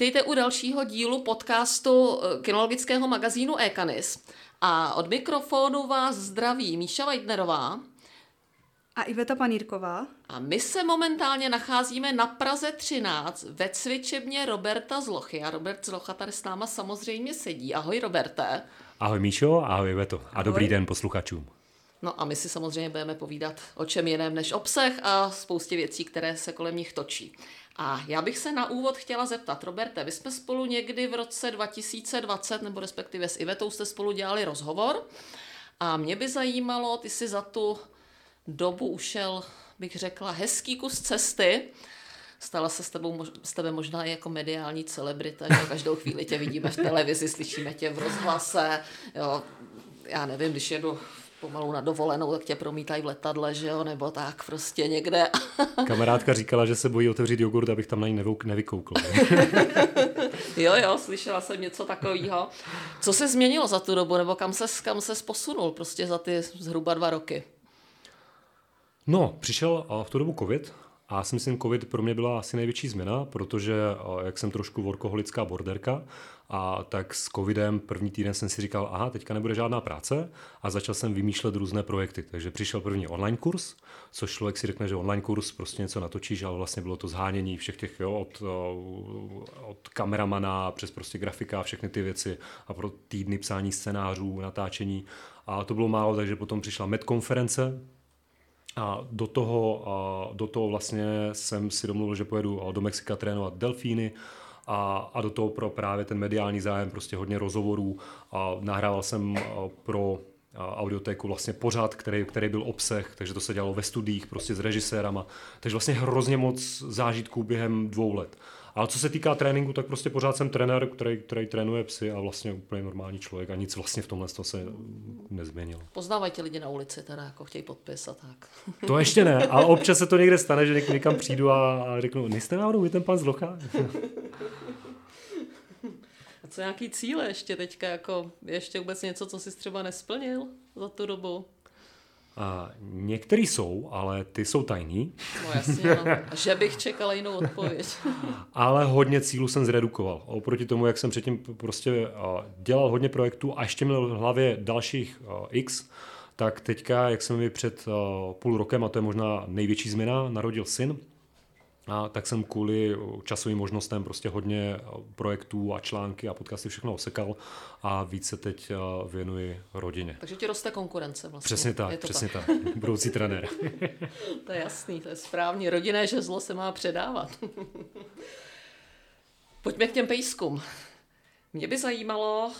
Vítejte u dalšího dílu podcastu kynologického magazínu eCanis. A od mikrofonu vás zdraví Míša Weidnerová a Iveta Panýrková. A my se momentálně nacházíme na Praze 13 ve cvičebně Roberta Zlochy. A Robert Zlocha tady s náma samozřejmě sedí. Ahoj, Roberte. Ahoj, Míšo, ahoj, Iveto. A dobrý den posluchačům. No a my si samozřejmě budeme povídat o čem jiném než obsah a spoustě věcí, které se kolem nich točí. A já bych se na úvod chtěla zeptat, Roberte, vy jsme spolu někdy v roce 2020, nebo respektive s Ivetou jste spolu dělali rozhovor a mě by zajímalo, ty si za tu dobu ušel, bych řekla, hezký kus cesty. Stala se s tebe možná i jako mediální celebrita, že každou chvíli tě vidíme v televizi, slyšíme tě v rozhlase, jo, já nevím, když jedu pomalu na dovolenou, tak tě promítají v letadle, že jo, nebo tak prostě někde. Kamarádka říkala, že se bojí otevřít jogurt, abych tam na ní nevykoukl. Jo, slyšela jsem něco takového. Co se změnilo za tu dobu, nebo kam ses posunul prostě za ty zhruba 2 roky? No, přišel v tu dobu covid a já si myslím, covid pro mě byla asi největší změna, protože jak jsem trošku workoholická borderka, a tak s covidem první týden jsem si říkal, aha, teďka nebude žádná práce a začal jsem vymýšlet různé projekty. Takže přišel první online kurz, což člověk si řekne, že online kurz prostě něco natočíš, ale vlastně bylo to zhánění všech těch, jo, od kameramana přes prostě grafika, všechny ty věci a pro týdny psání scénářů, natáčení a to bylo málo, takže potom přišla MET konference. A do toho vlastně jsem si domluvil, že pojedu do Mexika trénovat delfíny a do toho pro právě ten mediální zájem prostě hodně rozhovorů. A nahrával jsem pro audiotéku vlastně pořad, který byl obsah, takže to se dělalo ve studiích prostě s režisérama. Takže vlastně hrozně moc zážitků během 2 let. Ale co se týká tréninku, tak prostě pořád jsem trenér, který trénuje psy a vlastně úplně normální člověk a nic vlastně v tomhle se nezměnilo. Poznávají tě lidi na ulici, teda jako chtějí podpis a tak. To ještě ne, ale občas se to někde stane, že někam přijdu a řeknu, nejste náhodou vy ten pan Zlocha? A co nějaký cíle ještě teďka, jako ještě vůbec něco, co jsi třeba nesplnil za tu dobu? Některý jsou, ale ty jsou tajný. No jasně, no. Že bych čekala jinou odpověď. Ale hodně cílů jsem zredukoval. Oproti tomu, jak jsem předtím prostě dělal hodně projektů a ještě měl v hlavě dalších x, tak teďka, jak jsem mi před 0,5 roku, a to je možná největší změna, narodil syn, a tak jsem kvůli časovým možnostem prostě hodně projektů a články a podcasty všechno osekal a více teď věnuji rodině. Takže ti roste konkurence vlastně. Přesně tak. Budoucí trenér. To je jasný, to je správný. Rodinné žezlo se má předávat. Pojďme k těm pejskům. Mě by zajímalo,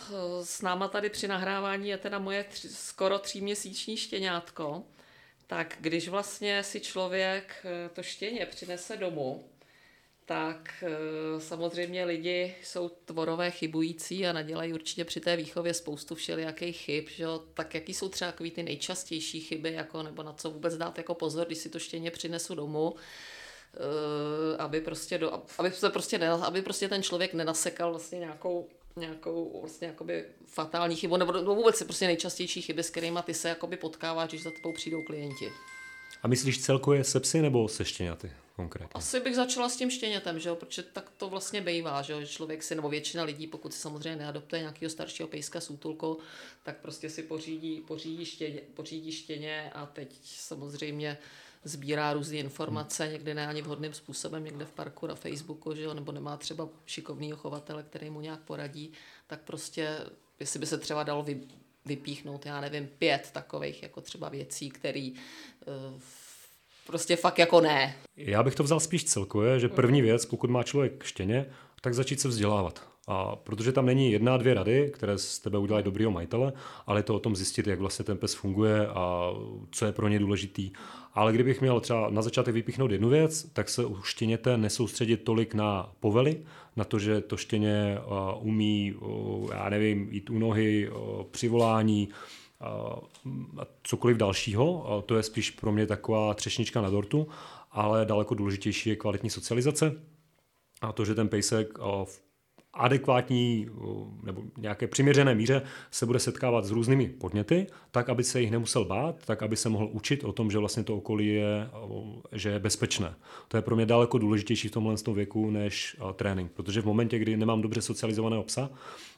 s náma tady při nahrávání je teda moje skoro 3měsíční štěňátko. Tak když vlastně si člověk to štěně přinese domů, tak samozřejmě lidi jsou tvorové chybující a nadělají určitě při té výchově spoustu všelijakých chyb. Že? Tak jaký jsou třeba ty nejčastější chyby, jako, nebo na co vůbec dát jako pozor, když si to štěně přinesu domů, aby ten člověk nenasekal vlastně nějakou vlastně jakoby fatální chybu, nebo vůbec se prostě nejčastější chyby, s kterými ty se jakoby potkáváš, když za tebou přijdou klienti. A myslíš celkově se psy nebo se štěňaty konkrétně? Asi bych začala s tím štěnětem, že jo, protože tak to vlastně bývá, že jo, člověk si, nebo většina lidí, pokud si samozřejmě neadoptuje nějakého staršího pejska s útulkou, tak prostě si pořídí štěně a teď samozřejmě sbírá různé informace, někdy ne ani vhodným způsobem, někde v parku, na Facebooku, že jo, nebo nemá třeba šikovného chovatele, který mu nějak poradí, tak prostě, jestli by se třeba dalo vypíchnout, já nevím, 5 takových jako třeba věcí, který prostě fakt jako ne. Já bych to vzal spíš celkově, že první věc, pokud má člověk štěně, tak začít se vzdělávat. A protože tam není 1-2 rady, které z tebe udělají dobrýho majitele, ale je to o tom zjistit, jak vlastně ten pes funguje a co je pro ně důležitý. Ale kdybych měl třeba na začátek vypíchnout jednu věc, tak se u štěněte nesoustředit tolik na povely, na to, že to štěně umí, já nevím, jít u nohy, přivolání, cokoliv dalšího. To je spíš pro mě taková třešnička na dortu, ale daleko důležitější je kvalitní socializace a to, že ten pejsek adekvátní nebo nějaké přiměřené míře se bude setkávat s různými podněty, tak, aby se jich nemusel bát, tak, aby se mohl učit o tom, že vlastně to okolí je, že je bezpečné. To je pro mě daleko důležitější v tomhle věku než trénink, protože v momentě, kdy nemám dobře socializovaného psa,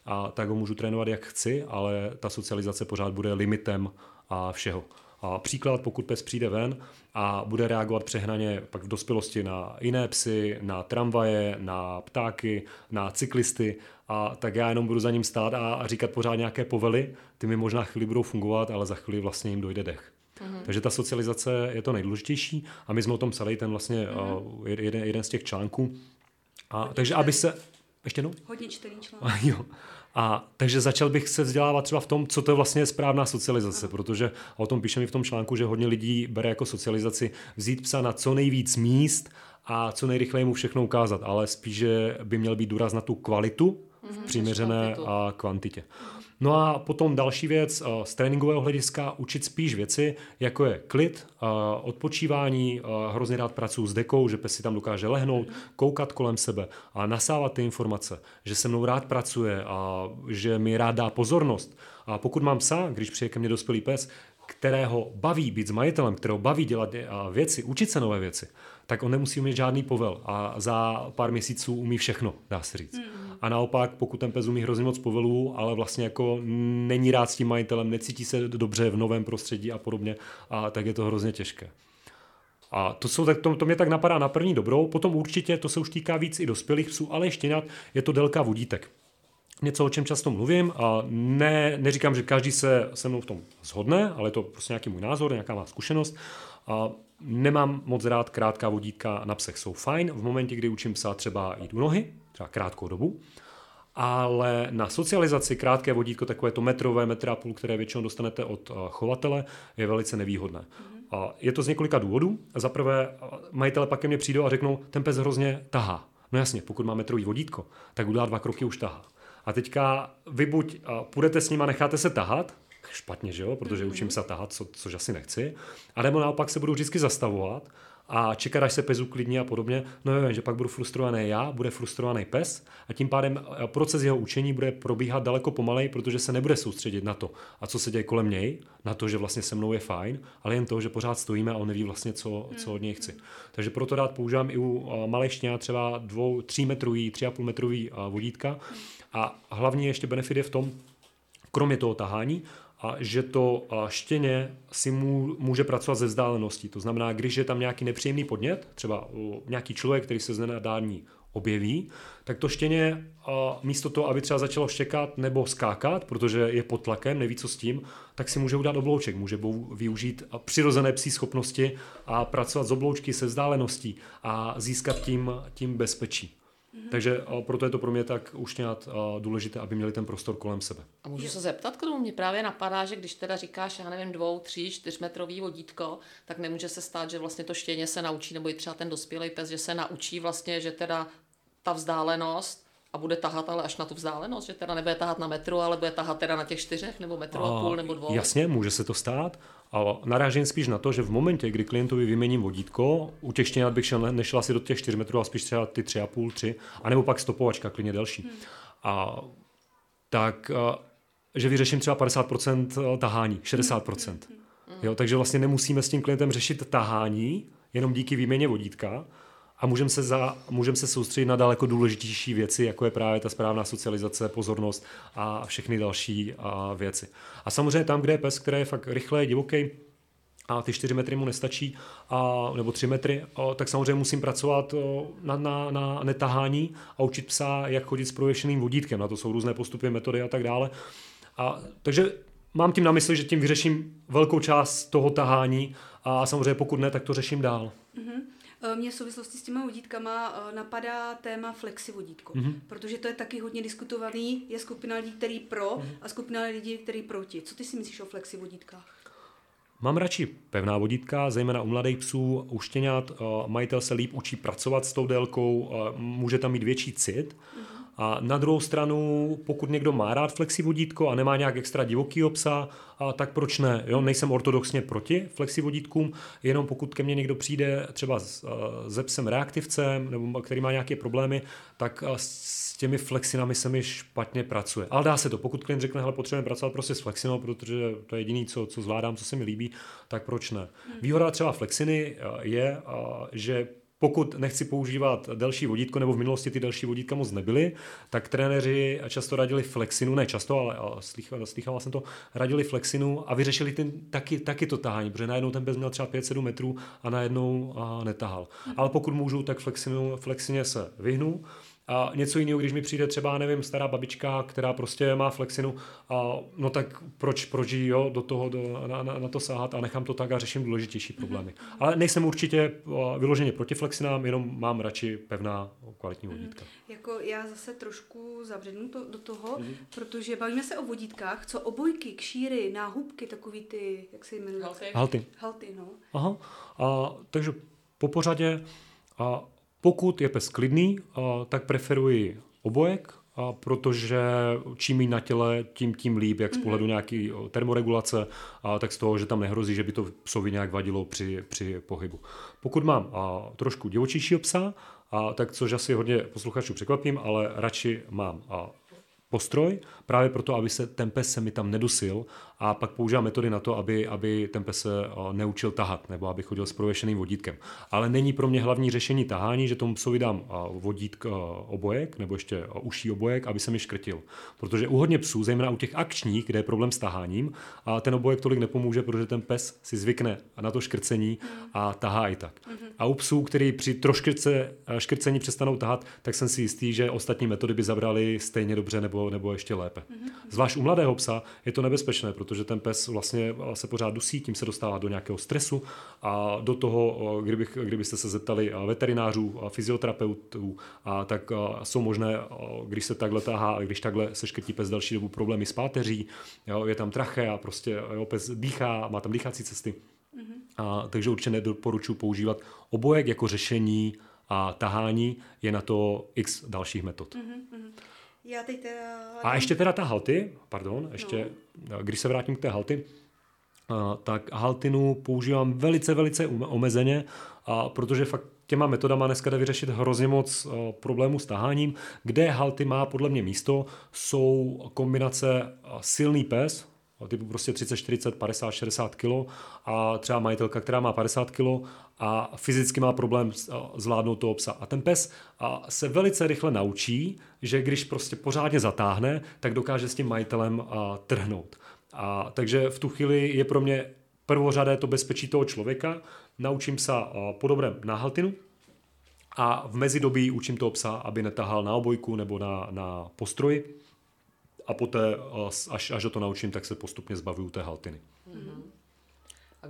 a tak ho můžu trénovat, jak chci, ale ta socializace pořád bude limitem a všeho. A příklad, pokud pes přijde ven a bude reagovat přehnaně pak v dospělosti na jiné psy, na tramvaje, na ptáky, na cyklisty, a tak já jenom budu za ním stát a říkat pořád nějaké povely, ty mi možná chvíli budou fungovat, ale za chvíli vlastně jim dojde dech. Mm-hmm. Takže ta socializace je to nejdůležitější a my jsme o tom psali ten vlastně jeden z těch článků. A, takže aby se... Ještě jednou? Hodně čtený článek. Jo. A takže začal bych se vzdělávat třeba v tom, co to je vlastně správná socializace, protože o tom píšeme v tom článku, že hodně lidí bere jako socializaci vzít psa na co nejvíc míst a co nejrychleji mu všechno ukázat, ale spíše by měl být důraz na tu kvalitu v přiměřené a kvantitě. No a potom další věc z tréninkového hlediska učit spíš věci, jako je klid, odpočívání, hrozně rád pracuji s dekou, že pes si tam dokáže lehnout, koukat kolem sebe a nasávat ty informace, že se mnou rád pracuje a že mi rád dá pozornost. A pokud mám psa, když přijde ke mně dospělý pes, kterého baví být s majitelem, kterého baví dělat věci, učit se nové věci, tak on nemusí umět žádný povel a za pár měsíců umí všechno, dá se říct. A naopak, pokud ten pes umí hrozně moc povelů, ale vlastně jako není rád s tím majitelem, necítí se dobře v novém prostředí a podobně, a tak je to hrozně těžké. A to mě tak napadá na první dobrou, potom určitě, to se už týká víc i dospělých psů, ale štěňat, je to délka vodítek. Něco, o čem často mluvím, a neříkám, že každý se se mnou v tom shodne, ale je to prostě nějaký můj názor, nějaká má zkušenost. A nemám moc rád krátká vodítka na psech, jsou fajn v momentě, kdy učím psa třeba jít u nohy, třeba krátkou dobu, ale na socializaci krátké vodítko, takové to metrové, metr a půl, které většinou dostanete od chovatele, je velice nevýhodné. A je to z několika důvodů. Za prvé, majitele pak ke mně přijdou a řeknou, ten pes hrozně tahá. No jasně, pokud má metrový vodítko, tak udělá 2 kroky, už tahá. A teďka vy buď půjdete s ním a necháte se tahat, špatně, že jo, protože učím se tahat, což asi nechci, anebo naopak se budou vždycky zastavovat a čekat, až se pes uklidní a podobně. No jo, že pak budu frustrovaný já, bude frustrovaný pes a tím pádem proces jeho učení bude probíhat daleko pomaleji, protože se nebude soustředit na to, a co se děje kolem něj, na to, že vlastně se mnou je fajn, ale jen to, že pořád stojíme a on neví vlastně, co od něj chci. Takže proto rád používám i u malé štěňat třeba 2-3metrový, 3,5metrový vodítka. A hlavně ještě benefit je v tom, kromě toho tahání, a že to štěně si může pracovat ze vzdáleností. To znamená, když je tam nějaký nepříjemný podnět, třeba nějaký člověk, který se z nenadání objeví, tak to štěně místo toho, aby třeba začalo štěkat nebo skákat, protože je pod tlakem, neví co s tím, tak si může udělat oblouček, může využít přirozené psí schopnosti a pracovat z obloučky se vzdáleností a získat tím bezpečí. Takže proto je to pro mě tak už nějak důležité, aby měli ten prostor kolem sebe. A můžu se zeptat, k tomu mě právě napadá, že když teda říkáš, já nevím, 2-4 metrový vodítko, tak nemůže se stát, že vlastně to štěně se naučí, nebo i třeba ten dospělý pes, že se naučí vlastně, že teda ta vzdálenost a bude tahat ale až na tu vzdálenost, že teda nebude tahat na metru, ale bude tahat teda na těch 4 nebo metru a půl nebo 2. Jasně, může se to stát. A narážím spíš na to, že v momentě, kdy klientovi vyměním vodítko, u těch štěňat bych nešel asi do těch 4 metrů, ale spíš třeba ty 3,5, anebo pak stopovačka, klidně delší. A tak, že vyřeším třeba 50% tahání, 60%. Jo, takže vlastně nemusíme s tím klientem řešit tahání, jenom díky výměně vodítka, a můžeme se soustředit na daleko důležitější věci, jako je právě ta správná socializace, pozornost a všechny další věci. A samozřejmě tam, kde je pes, který je fakt rychlej, divoký, a ty 4 metry mu nestačí, nebo 3 metry, tak samozřejmě musím pracovat na netahání a učit psa, jak chodit s prověšeným vodítkem. Na to jsou různé postupy, metody a tak dále. Takže mám tím na mysli, že tím vyřeším velkou část toho tahání a samozřejmě pokud ne, tak to řeším dál. Mm-hmm. Mě v souvislosti s těma vodítkama napadá téma flexivodítko, protože to je taky hodně diskutovaný, je skupina lidí, který pro a skupina lidí, který proti. Co ty si myslíš o flexivodítkách? Mám radši pevná vodítka, zejména u mladých psů, u štěňat, majitel se líp učí pracovat s tou délkou, může tam mít větší cit A na druhou stranu, pokud někdo má rád flexivodítko a nemá nějak extra divokýho psa, tak proč ne? Jo? Nejsem ortodoxně proti flexivodítkům, jenom pokud ke mně někdo přijde třeba se psem reaktivcem, nebo který má nějaké problémy, tak s těmi flexinami se mi špatně pracuje. Ale dá se to, pokud klient řekne, hele, potřebujeme pracovat prostě s flexinou, protože to je jediné, co zvládám, co se mi líbí, tak proč ne? Výhoda třeba flexiny je, že pokud nechci používat delší vodítko, nebo v minulosti ty delší vodítka moc nebyly, tak trenéři často radili flexinu, ne často, ale slychával jsem to, radili flexinu a vyřešili taky to tahání, protože najednou ten pes měl třeba 5-7 metrů a najednou netahal. Ale pokud můžu, tak flexině se vyhnu. A něco jiného, když mi přijde třeba, nevím, stará babička, která prostě má flexinu, no tak proč jí, jo, do toho, na to sahat, a nechám to tak a řeším důležitější problémy. Mm-hmm. Ale nejsem určitě vyloženě proti flexinám, jenom mám radši pevná kvalitní vodítka. Jako já zase trošku zabřednu do toho, protože bavíme se o vodítkách, co obojky, kšíry, náhubky, takový ty, jak se jmenují? Halty, no. Aha, takže po pořadě... Pokud je pes klidný, tak preferuji obojek, protože čím méně na těle, tím líp, jak z pohledu nějaký termoregulace, tak z toho, že tam nehrozí, že by to psovi nějak vadilo při pohybu. Pokud mám trošku divočejšího psa, tak což asi hodně posluchačů překvapím, ale radši mám postroj, právě proto, aby ten pes se mi tam nedusil, a pak používám metody na to, aby ten pes se neučil tahat, nebo aby chodil s prověšeným vodítkem. Ale není pro mě hlavní řešení tahání, že tomu psovi dám vodítk obojek, nebo ještě uší obojek, aby se mi škrtil. Protože u hodně psů, zejména u těch akčních, kde je problém s taháním, a ten obojek tolik nepomůže, protože ten pes si zvykne na to škrcení a tahá i tak. A u psů, který při trošku škrcení přestanou tahat, tak jsem si jistý, že ostatní metody by zabraly stejně dobře nebo ještě lépe. Zvlášť u mladého psa je to nebezpečné, protože ten pes vlastně se pořád dusí, tím se dostává do nějakého stresu, a do toho, kdybyste se zeptali veterinářů, fyzioterapeutů, tak jsou možné, když se takhle tahá, když takhle se škrtí pes další dobu, problémy s páteří, jo, je tam trachea, prostě jo, pes dýchá, má tam dýchací cesty. Takže určitě nedoporučuji používat obojek jako řešení, a tahání je na to x dalších metod. Já teď A ještě teda ta halty, Když se vrátím k té halty, tak haltinu používám velice, velice omezeně, protože fakt těma metodama dneska jde vyřešit hrozně moc problémů s taháním. Kde halty má podle mě místo, jsou kombinace silný pes, typu prostě 30, 40, 50, 60 kg, a třeba majitelka, která má 50 kg a fyzicky má problém zvládnout toho psa. A ten pes se velice rychle naučí, že když prostě pořádně zatáhne, tak dokáže s tím majitelem trhnout. Takže v tu chvíli je pro mě prvořadé to bezpečí toho člověka. Naučím se po dobrém na haltinu a v mezidobí učím toho psa, aby netahal na obojku nebo na postroji. A poté, až to naučím, tak se postupně zbavuju té haltiny. A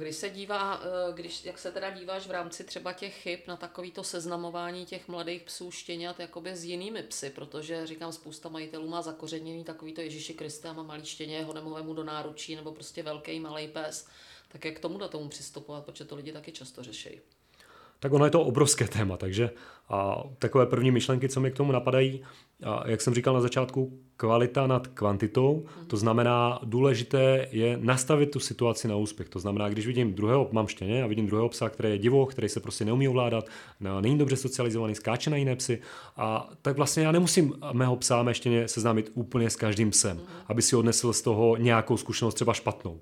jak se teda díváš v rámci třeba těch chyb na takovýto seznamování těch mladých psů, štěňat jakoby s jinými psy, protože říkám, spousta majitelů má zakořeněný takovýto Ježíši Krista, má malý štěně, ho nemohu do náručí, nebo prostě velký malý pes, tak jak k tomu přistupovat, protože to lidi taky často řeší. Tak ono je to obrovské téma, takže takové první myšlenky, co mi k tomu napadají, jak jsem říkal na začátku, kvalita nad kvantitou, to znamená, důležité je nastavit tu situaci na úspěch. To znamená, když mám štěně a vidím druhého psa, který je divoch, který se prostě neumí ovládat, není dobře socializovaný, skáče na jiné psy, tak vlastně já nemusím mé štěně seznámit úplně s každým psem, aby si odnesl z toho nějakou zkušenost, třeba špatnou.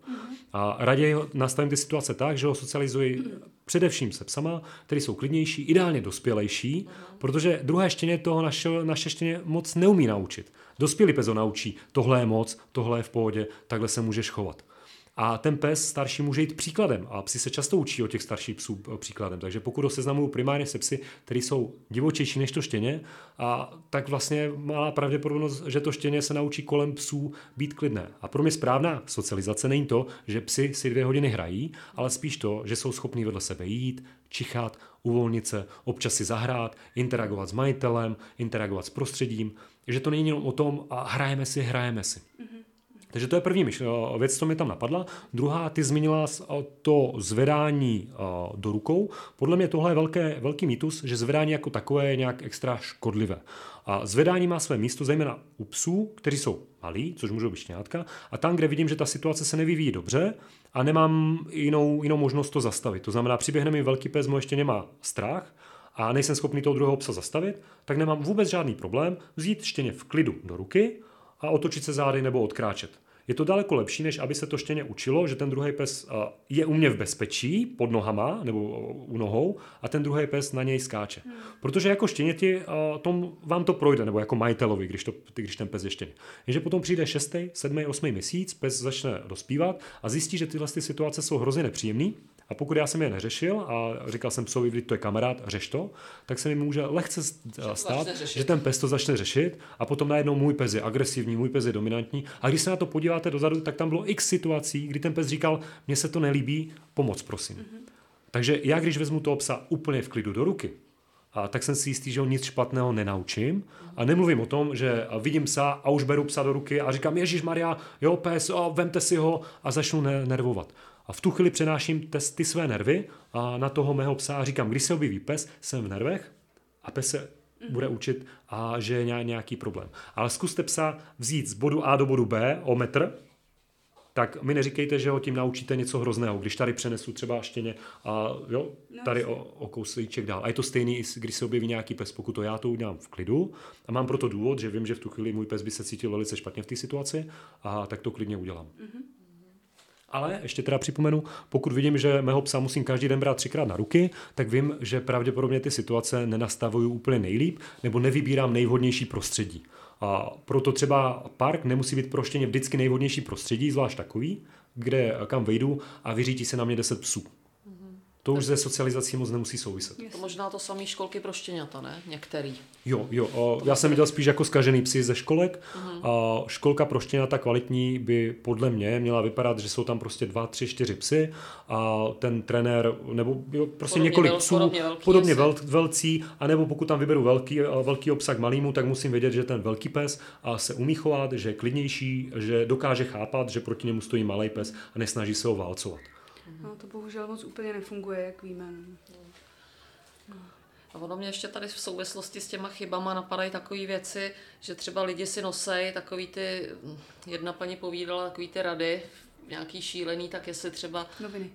A raději nastavím ty situace tak, že ho socializuji především se psama, který jsou klidnější, ideálně dospělejší, protože druhé štěně toho naše štěně moc neumí naučit. Dospělý pes ho naučí, tohle je moc, tohle je v pohodě, takhle se můžeš chovat. A ten pes starší může jít příkladem. A psi se často učí od těch starších psů příkladem. Takže pokud ho seznamuju primárně se psy, který jsou divočejší než to štěně, tak vlastně malá pravděpodobnost, že to štěně se naučí kolem psů být klidné. A pro mě správná socializace není to, že psi si 2 hodiny hrají, ale spíš to, že jsou schopní vedle sebe jít, čichat, uvolnit se, občas si zahrát, interagovat s majitelem, interagovat s prostředím. Že to není jenom o tom a hrajeme si. Takže to je první věc, co mi tam napadla. Druhá, ty zmínila to zvedání do rukou. Podle mě tohle je velký mýtus, že zvedání jako takové je nějak extra škodlivé. A zvedání má své místo zejména u psů, kteří jsou malí, což můžou být šňátka, a tam, kde vidím, že ta situace se nevyvíjí dobře a nemám jinou možnost to zastavit. To znamená, přiběhne mi velký pes, ještě nemá strach, a nejsem schopný toho druhého psa zastavit, tak nemám vůbec žádný problém vzít štěně v klidu do ruky a otočit se zády nebo odkráčet. Je to daleko lepší, než aby se to štěně učilo, že ten druhý pes je u mě v bezpečí pod nohama nebo u nohou a ten druhý pes na něj skáče. Protože jako štěněti vám to projde, nebo jako majitelovi, když ten pes je štěně. Jenže potom přijde 6., 7., 8. měsíc, pes začne dospívat a zjistí, že tyhle situace jsou hrozně nepříjemný. A pokud já jsem je neřešil a říkal jsem psovi, když to je kamarád, řeš to, tak se mi může lehce stát, že ten pes to začne řešit a potom najednou můj pes je agresivní, můj pes je dominantní. A když se na to podíváte dozadu, tak tam bylo x situací, kdy ten pes říkal, mně se to nelíbí, pomoc prosím. Mm-hmm. Takže já, když vezmu toho psa úplně v klidu do ruky, a tak jsem si jistý, že ho nic špatného nenaučím. A nemluvím o tom, že vidím psa a už beru psa do ruky a říkám, ježišmarja, jo pes, vemte si ho a začnu nervovat. A v tu chvíli přenáším ty své nervy a na toho mého psa a říkám, když se objeví pes, jsem v nervech a pes se bude učit, a že je nějaký problém. Ale zkuste psa vzít z bodu A do bodu B o metr, tak mi neříkejte, že ho tím naučíte něco hrozného. Když tady přenesu třeba štěně a jo, tady o kousíček dál. A je to stejný, když se objeví nějaký pes. Pokud to já to udělám v klidu a mám proto důvod, že vím, že v tu chvíli můj pes by se cítil velice špatně v té situaci, a tak to klidně udělám. Mm-hmm. Ale ještě teda připomenu, pokud vidím, že mého psa musím každý den brát 3x na ruky, tak vím, že pravděpodobně ty situace nenastavuju úplně nejlíp nebo nevybírám nejvhodnější prostředí. A proto třeba park nemusí být pro štěně vždycky nejvhodnější prostředí, zvlášť takový, kam vejdu a vyřítí se na mě 10 psů. To už ze socializací moc nemusí souviset. To možná to samé školky pro štěňata, ne? Některý. Jo, já jsem viděl spíš jako zkažený psi ze školek. A školka pro štěňata kvalitní by podle mě měla vypadat, že jsou tam prostě 2, 3, 4 psy a ten trenér, nebo prostě několik psů, podobně velcí, anebo pokud tam vyberu velký obsah malýmu, tak musím vědět, že ten velký pes se umí chovat, že je klidnější, že dokáže chápat, že proti němu stojí malý pes a nesnaží se ho válcovat. No, to bohužel moc úplně nefunguje, jak víme. No. A ono mě ještě tady v souvislosti s těma chybama napadají takové věci, že třeba lidi si nosejí takový ty, jedna paní povídala takový ty rady, nějaký šílený, tak jestli třeba... Noviny.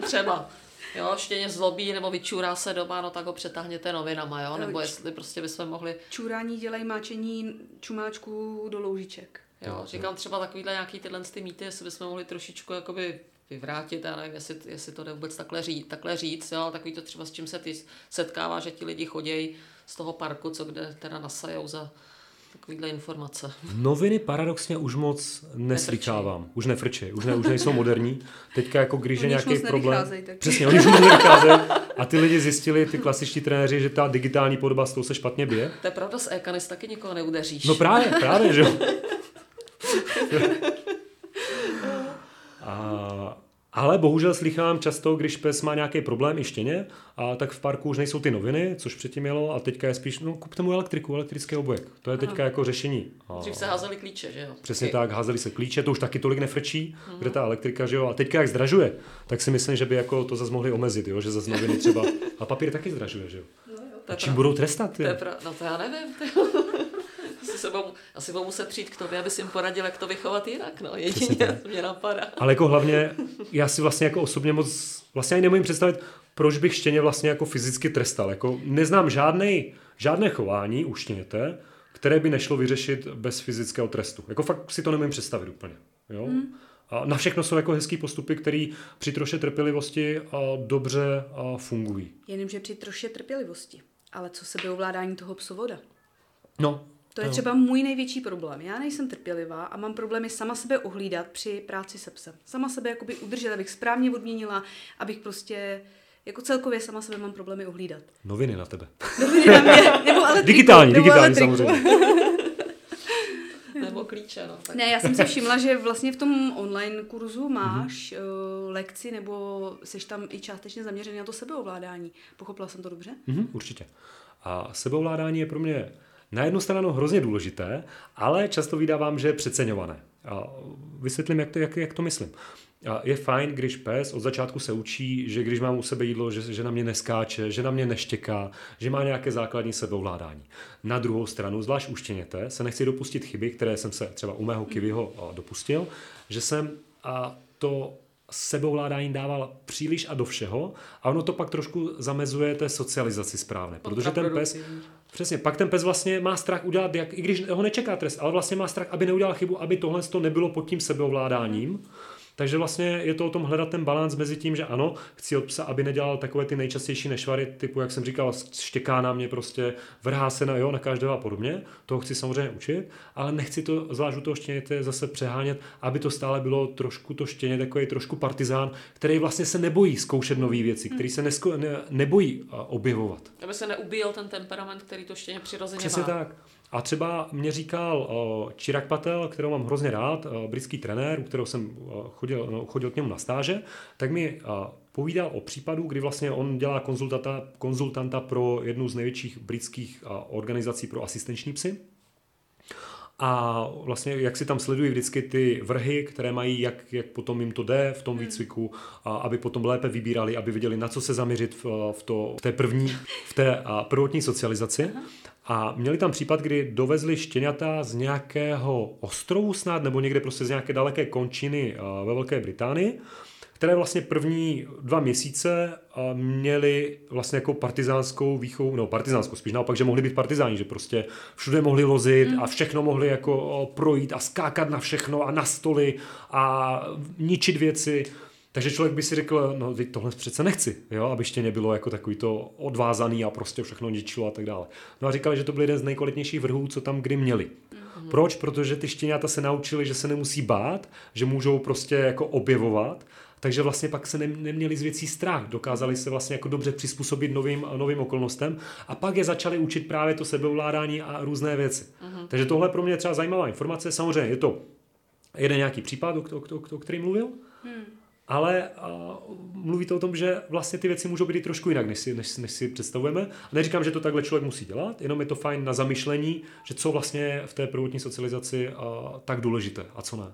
Třeba. Jo, štěně zlobí nebo vyčůrá se doma, tak ho přetáhněte novinama, jo? Nebo jestli prostě bychom mohli... Čůrání dělají máčení čumáčků do loužiček. Jo, říkám třeba takovýhle nějaký tyhle mýty, jestli bychom mohli trošičku jakoby vyvrátit, já nevím, jestli to jde vůbec takhle říct, jo, takový to třeba s čím se ty setkává, že ti lidi chodějí z toho parku, co kde teda nasajou za takovýhle informace. Noviny paradoxně už moc neslýchávám. Už nefrčí, už nejsou moderní. Teďka jako když je nějaký problém. Přesně, oni už moc nevycházejí. A ty lidi zjistili, ty klasičtí trenéři, že ta digitální podoba s tou se špatně bije. To je pravda, s eCanis taky nikoho neudeříš. No právě, že jo. Ale bohužel slychám často, když pes má nějaký problém i štěně, a tak v parku už nejsou ty noviny, což předtím jelo, a teďka je spíš, kupte mu elektrický obojek. To je teďka jako řešení. Dřív se házeli klíče, že jo? Přesně tak, házeli se klíče, to už taky tolik nefrčí, kde ta elektrika, že jo? A teďka jak zdražuje, tak si myslím, že by jako to zase mohli omezit, jo? Že zase noviny třeba. A papír taky zdražuje, že jo? A čím budou trestat? No to já nevím. Asi budou muset přijít k tobě, abys jim poradil, jak to vychovat jinak, no, jedině mě napadá. Ale jako hlavně, já si vlastně jako osobně moc, vlastně ani nemůžu představit, proč bych štěně vlastně jako fyzicky trestal, jako neznám žádné chování u štěněte, které by nešlo vyřešit bez fyzického trestu, jako fakt si to nemůžu představit úplně, jo. A na všechno jsou jako hezký postupy, které při troše trpělivosti dobře fungují. Jenomže při troše trpělivosti, ale co se ovládání toho psovoda? No. To je třeba můj největší problém. Já nejsem trpělivá a mám problémy sama sebe ohlídat při práci se psem. Sama sebe jakoby udržet, abych správně odměnila, abych prostě, jako celkově sama sebe mám problémy ohlídat. Noviny na tebe. Noviny na mě, nebo ale digitální samozřejmě. Nebo klíče, no. Tak. Ne, já jsem si všimla, že vlastně v tom online kurzu máš lekci, nebo seš tam i částečně zaměřený na to sebeovládání. Pochopila jsem to dobře? Určitě. A sebeovládání je pro mě na jednu stranu hrozně důležité, ale často vydávám, že je přeceňované. A vysvětlím, jak to myslím. A je fajn, když pes od začátku se učí, že když mám u sebe jídlo, že na mě neskáče, že na mě neštěká, že má nějaké základní sebeovládání. Na druhou stranu, zvlášť u štěněte, se nechci dopustit chyby, které jsem se třeba u mého Kiwiho dopustil, že jsem to sebeovládání dával příliš a do všeho a ono to pak trošku zamezuje té socializaci správné, protože ten pes... Přesně, pak ten pes vlastně má strach udělat, i když ho nečeká trest, ale vlastně má strach, aby neudělal chybu, aby tohle to nebylo pod tím sebeovládáním. Takže vlastně je to o tom hledat ten balanc mezi tím, že ano, chci od psa, aby nedělal takové ty nejčastější nešvary, typu, jak jsem říkal, štěká na mě prostě, vrhá se na každého a podobně. Toho chci samozřejmě učit, ale nechci to, zvlášť u toho štěněte, zase přehánět, aby to stále bylo trošku to štěně, takový trošku partizán, který vlastně se nebojí zkoušet nové věci, který se nebojí objevovat. Aby se neubíjel ten temperament, který to štěně přirozeně má. Přesně tak. A třeba mě říkal Chirag Patel, kterou mám hrozně rád, britský trenér, u kterého jsem chodil k němu na stáže, tak mi povídal o případu, kdy vlastně on dělá konzultanta pro jednu z největších britských organizací pro asistenční psy. A vlastně jak si tam sledují vždycky ty vrhy, které mají, jak potom jim to jde v tom výcviku, aby potom lépe vybírali, aby viděli, na co se zaměřit v té prvotní socializaci. A měli tam případ, kdy dovezli štěňata z nějakého ostrovu snad, nebo někde prostě z nějaké daleké končiny ve Velké Británii, které vlastně první 2 měsíce měli vlastně jako partizánskou výchovu, nebo partizánskou spíš naopak, že mohli být partizáni, že prostě všude mohli lozit a všechno mohli jako projít a skákat na všechno a na stoly a ničit věci. Takže člověk by si řekl, no tohle přece nechci, jo? Aby štěně bylo jako takový to odvázaný a prostě všechno ničilo a tak dále. No a říkali, že to byl jeden z nejkvalitnějších vrhů, co tam kdy měli. Mm-hmm. Proč? Protože ty štěňata se naučili, že se nemusí bát, že můžou prostě jako objevovat, takže vlastně pak se neměli z věcí strach, dokázali se vlastně jako dobře přizpůsobit novým okolnostem a pak je začali učit právě to sebeovládání a různé věci. Mm-hmm. Takže tohle pro mě je třeba zajímavá informace, samozřejmě je to jeden nějaký případ, o kterém mluvil. Ale mluví to o tom, že vlastně ty věci můžou být trošku jinak, než si představujeme. A neříkám, že to takhle člověk musí dělat, jenom je to fajn na zamyšlení, že co vlastně v té prvotní socializaci tak důležité a co ne.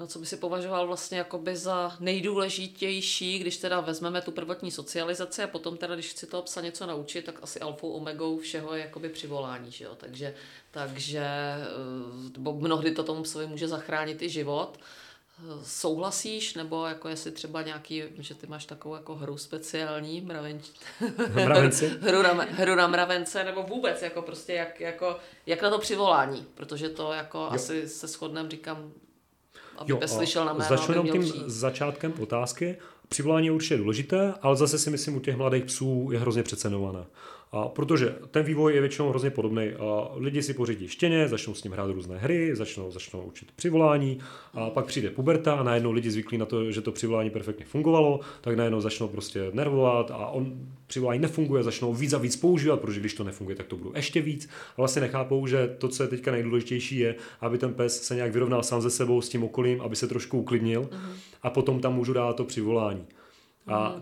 No, co by si považoval vlastně jakoby za nejdůležitější, když teda vezmeme tu prvotní socializaci a potom teda, když chci toho psa něco naučit, tak asi alfou omegou všeho je jakoby přivolání, že jo? Takže mnohdy to tomu psovi může zachránit i život. Souhlasíš, nebo jako jestli třeba nějaký, že ty máš takovou jako hru speciální, hru na mravence, nebo vůbec jako prostě jak na to přivolání, protože to jako jo. Asi se shodnem, říkám, aby slyšel na jméno. Začnu jenom tím začátkem otázky. Přivolání je určitě důležité, ale zase si myslím, u těch mladých psů je hrozně přecenované. Protože ten vývoj je většinou hrozně podobný. Lidi si pořídí štěně, začnou s ním hrát různé hry, začnou učit přivolání, a pak přijde puberta a najednou lidi zvyklí na to, že to přivolání perfektně fungovalo, tak najednou začnou prostě nervovat a přivolání nefunguje, začnou víc a víc používat, protože když to nefunguje, tak to budou ještě víc. A vlastně nechápou, že to, co je teďka nejdůležitější, je, aby ten pes se nějak vyrovnal sám se sebou, s tím okolím, aby se trošku uklidnil a potom tam můžu dát to přivolání.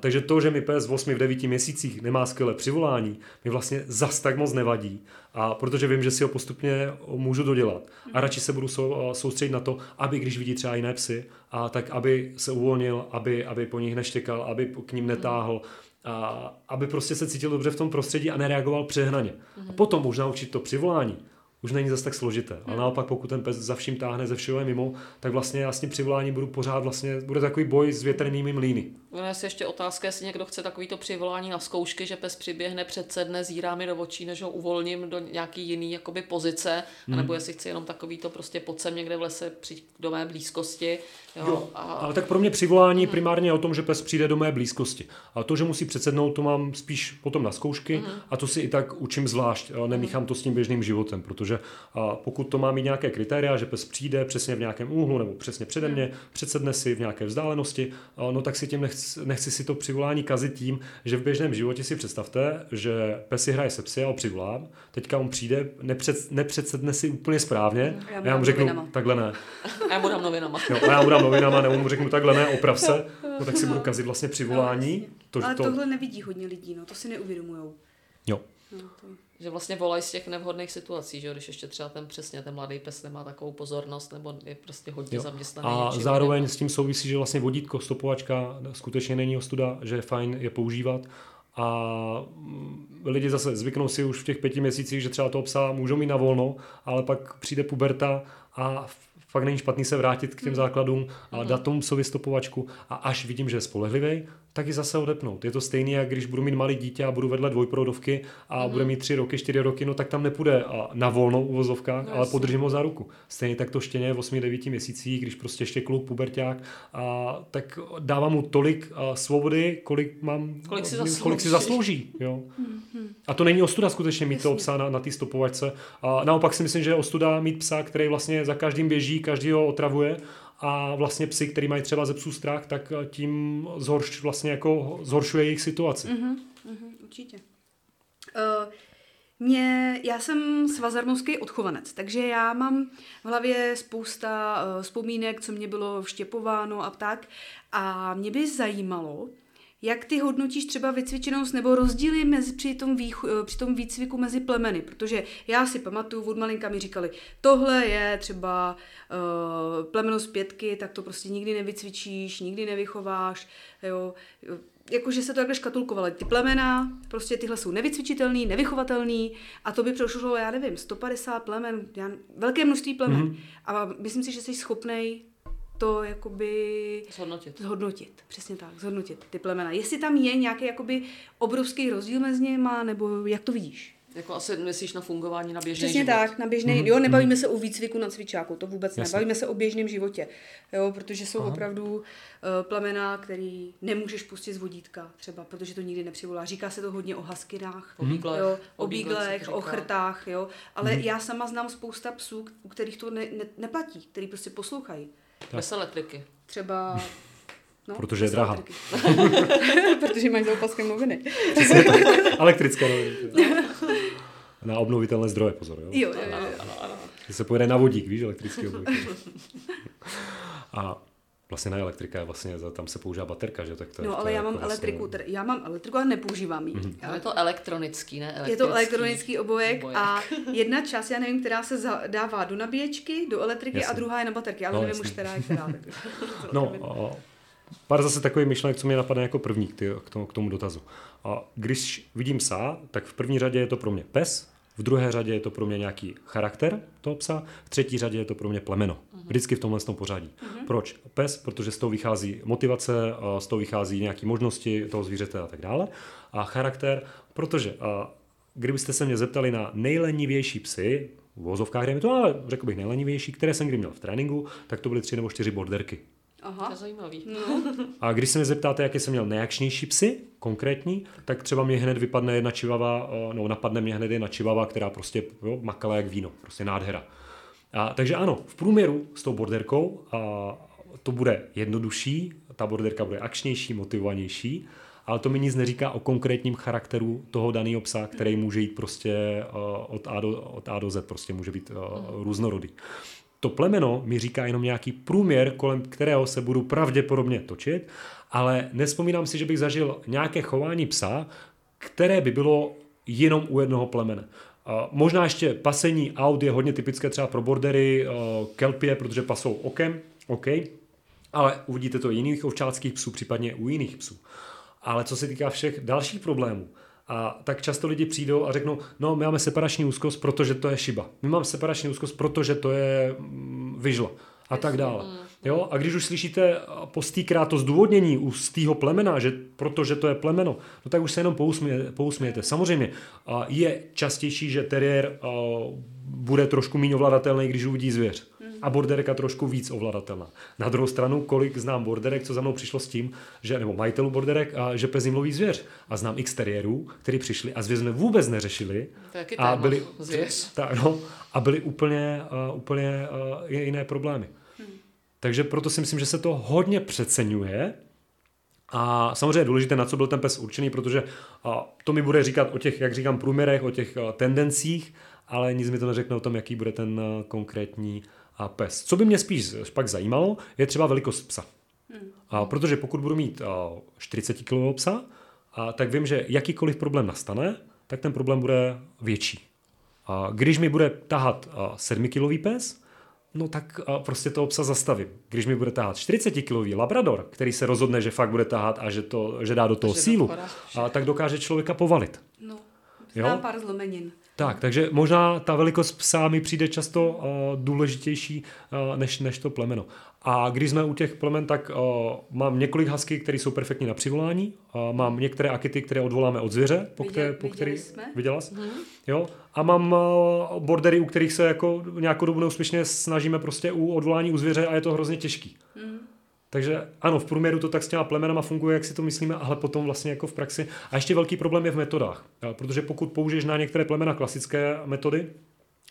Takže to, že mi pes v 8-9 měsících nemá skvělé přivolání, mi vlastně zas tak moc nevadí, a protože vím, že si ho postupně můžu dodělat. A radši se budu soustředit na to, aby když vidí třeba jiné psy, tak aby se uvolnil, aby po nich neštěkal, aby k ním netáhl, a aby prostě se cítil dobře v tom prostředí a nereagoval přehnaně. A potom možná učit to přivolání. Už není zase tak složité. A naopak, pokud ten pes za vším táhne, ze všeho je mimo, tak vlastně já s tím přivoláním budu pořád vlastně, bude takový boj s větrnými mlýny. No, je si ještě otázka, jestli někdo chce takovýto přivolání na zkoušky, že pes přiběhne, předsedne, zírá mi do očí, než ho uvolním do nějaký jiný jakoby pozice, anebo jestli chci jenom takovýto prostě pod sem někde v lese, přijít do mé blízkosti. Ale tak pro mě přivolání primárně je o tom, že pes přijde do mé blízkosti. A to, že musí předsednout, to mám spíš potom na zkoušky a to si i tak učím zvlášť, nemíchám to s tím běžným životem, protože pokud to má mít nějaké kritéria, že pes přijde přesně v nějakém úhlu nebo přesně přede mě, předsedne si v nějaké vzdálenosti, no tak si tím nechci si to přivolání kazit tím, že v běžném životě si představte, že pes si hraje se psy, já ho přivolám, teďka on přijde, nepředsedne si úplně správně a já mu řeknu, takhle ne. Já mu dám novinama, nebo mu řeknu takhle ne, oprav se, no tak si budu kazit vlastně přivolání. Ale tohle nevidí hodně lidí, no to si neuvědomujou. Jo. No, to... Že vlastně volají z těch nevhodných situací, že když ještě třeba ten mladý pes nemá takovou pozornost nebo je prostě hodně zaměstnaný. A zároveň s tím souvisí, že vlastně vodítko, stopovačka skutečně není ostuda, že je fajn je používat. A lidi zase zvyknou si už v těch 5 měsících, že třeba toho psa můžou mít na volno, ale pak přijde puberta a fakt není špatný se vrátit k těm základům a dát tomu psovi stopovačku a až vidím, že je spolehlivý, tak ji zase odepnout. Je to stejný, jak když budu mít malý dítě a budu vedle dvojproudovky a bude mít 3 roky, 4 roky, no tak tam nepůjde na volno u vozovkách, ale podržím ho za ruku. Stejně tak to štěně v 8-9 měsících, když prostě ještě kluk, puberťák, a tak dávám mu tolik svobody, kolik si zaslouží. Jo. A to není ostuda skutečně mít toho psa na té stopovačce. A naopak si myslím, že je ostuda mít psa, který vlastně za každým běží, každý ho otravuje. A vlastně psy, který mají třeba ze psů strach, tak tím zhoršuje jejich situaci. Určitě. Já jsem svazarmovský odchovanec, takže já mám v hlavě spousta vzpomínek, co mě bylo vštěpováno a tak. A mě by zajímalo, jak ty hodnotíš třeba vycvičenost nebo rozdíly při tom výcviku mezi plemeny? Protože já si pamatuju, od malinka mi říkali, tohle je třeba plemeno z 5, tak to prostě nikdy nevycvičíš, nikdy nevychováš. Jo. Jakože se to takhle škatulkovalo. Ty plemena, prostě tyhle jsou nevycvičitelný, nevychovatelný a to by přešlo, 150 plemen, velké množství plemen. A myslím si, že jsi schopnej to jakoby zhodnotit. Přesně tak, zhodnotit ty plemena. Jestli tam je nějaký jakoby obrovský rozdíl mezi něma, nebo jak to vidíš? Jako asi myslíš na fungování, na běžný život. Přesně tak, na běžný, jo, nebavíme se o výcviku na cvičáku, to vůbec ne, bavíme se o běžném životě, jo, protože jsou opravdu plemena, který nemůžeš pustit z vodítka třeba, protože to nikdy nepřivolá. Říká se to hodně o huskinách, o bíglech, o chrtách, jo, ale já sama znám spousta psů, u kterých to neplatí, který prostě poslouchají. Veselé triky. Třeba... No, protože je drahá. Protože mají za opaskem noviny. Elektrické noviny. Na obnovitelné zdroje, pozor. Jo. Když se pojede na vodík, víš, elektrický obnovitelný. A vlastně na elektrika je vlastně, tam se používá baterka, že? Tak to ale já mám elektriku, a nepoužívám ji. Ale je to elektronický, ne elektrický. Je to elektronický obojek. A jedna část, já nevím, která se dává do nabíječky, do elektriky a druhá je na baterky, ale nevím už která je která. Pár zase takových myšlenek, co mě napadne jako první k tomu dotazu. A když vidím psa, tak v první řadě je to pro mě pes, v druhé řadě je to pro mě nějaký charakter toho psa, v třetí řadě je to pro mě plemeno. Vždycky v tomhle tom pořadí. Proč? Pes, protože z toho vychází motivace, z toho vychází nějaké možnosti toho zvířete a tak dále. A charakter, protože kdybyste se mě zeptali na nejlenivější psy, v vozovkách, dejme to, ale řekl bych nejlenivější, které jsem kdy měl v tréninku, tak to byly 3 nebo 4 borderky. Aha. To je zajímavý. A když se mě zeptáte, jaké jsem měl nejakčnější psy, konkrétní, tak třeba mě hned vypadne jedna čivava, napadne mě hned jedna čivava, která prostě makala jak víno, prostě nádhera. Takže ano, v průměru s tou borderkou to bude jednodušší, ta borderka bude akčnější, motivovanější, ale to mi nic neříká o konkrétním charakteru toho daného psa, který může jít prostě od A do Z, prostě může být různorodý. To plemeno mi říká jenom nějaký průměr, kolem kterého se budu pravděpodobně točit, ale nespomínám si, že bych zažil nějaké chování psa, které by bylo jenom u jednoho plemene. Možná ještě pasení aut je hodně typické třeba pro bordery, kelpie, protože pasou okem, ale uvidíte to i jiných ovčáckých psů, případně u jiných psů. Ale co se týká všech dalších problémů, a tak často lidi přijdou a řeknou, no my máme separační úzkost, protože to je šiba. My máme separační úzkost, protože to je vyžla. A tak dále. Jo? A když už slyšíte postýkrát to zdůvodnění u stýho plemena, že protože to je plemeno, no tak už se jenom pousmějete. Samozřejmě je častější, že teriér bude trošku méně ovladatelný, když uvidí zvěř. A borderka trošku víc ovladatelná. Na druhou stranu, kolik znám borderek, co za mnou přišlo s tím, že nebo majitelů borderek, že pes jim loví zvěř. A znám exteriérů, kteří přišli a zvěř jsme vůbec neřešili. A byli, byli úplně jiné problémy. Takže proto si myslím, že se to hodně přeceňuje. A samozřejmě je důležité, na co byl ten pes určený, protože to mi bude říkat o těch, jak říkám, průměrech, o těch tendencích, ale nic mi to neřekne o tom, jaký bude ten konkrétní pes. Co by mě spíš pak zajímalo, je třeba velikost psa. Protože pokud budu mít 40 kg psa, tak vím, že jakýkoliv problém nastane, tak ten problém bude větší. A když mi bude tahat 7-kilový pes, no tak prostě toho psa zastavím. Když mi bude tahat 40-kilový labrador, který se rozhodne, že fakt bude tahat a že dá do toho sílu, tak dokáže člověka povalit. No, znám pár zlomenin. Tak, takže možná ta velikost psa mi přijde často důležitější než to plemeno. A když jsme u těch plemen, tak mám několik husky, které jsou perfektní na přivolání. Mám některé akity, které odvoláme od zvěře, viděla jsi? Mm. Jo? A mám bordery, u kterých se jako nějakou dobu neúspěšně snažíme prostě u odvolání u zvěře a je to hrozně těžký. Mm. Takže ano, v průměru to tak s těma plemenama funguje, jak si to myslíme, ale potom vlastně jako v praxi. A ještě velký problém je v metodách, protože pokud použiješ na některé plemena klasické metody,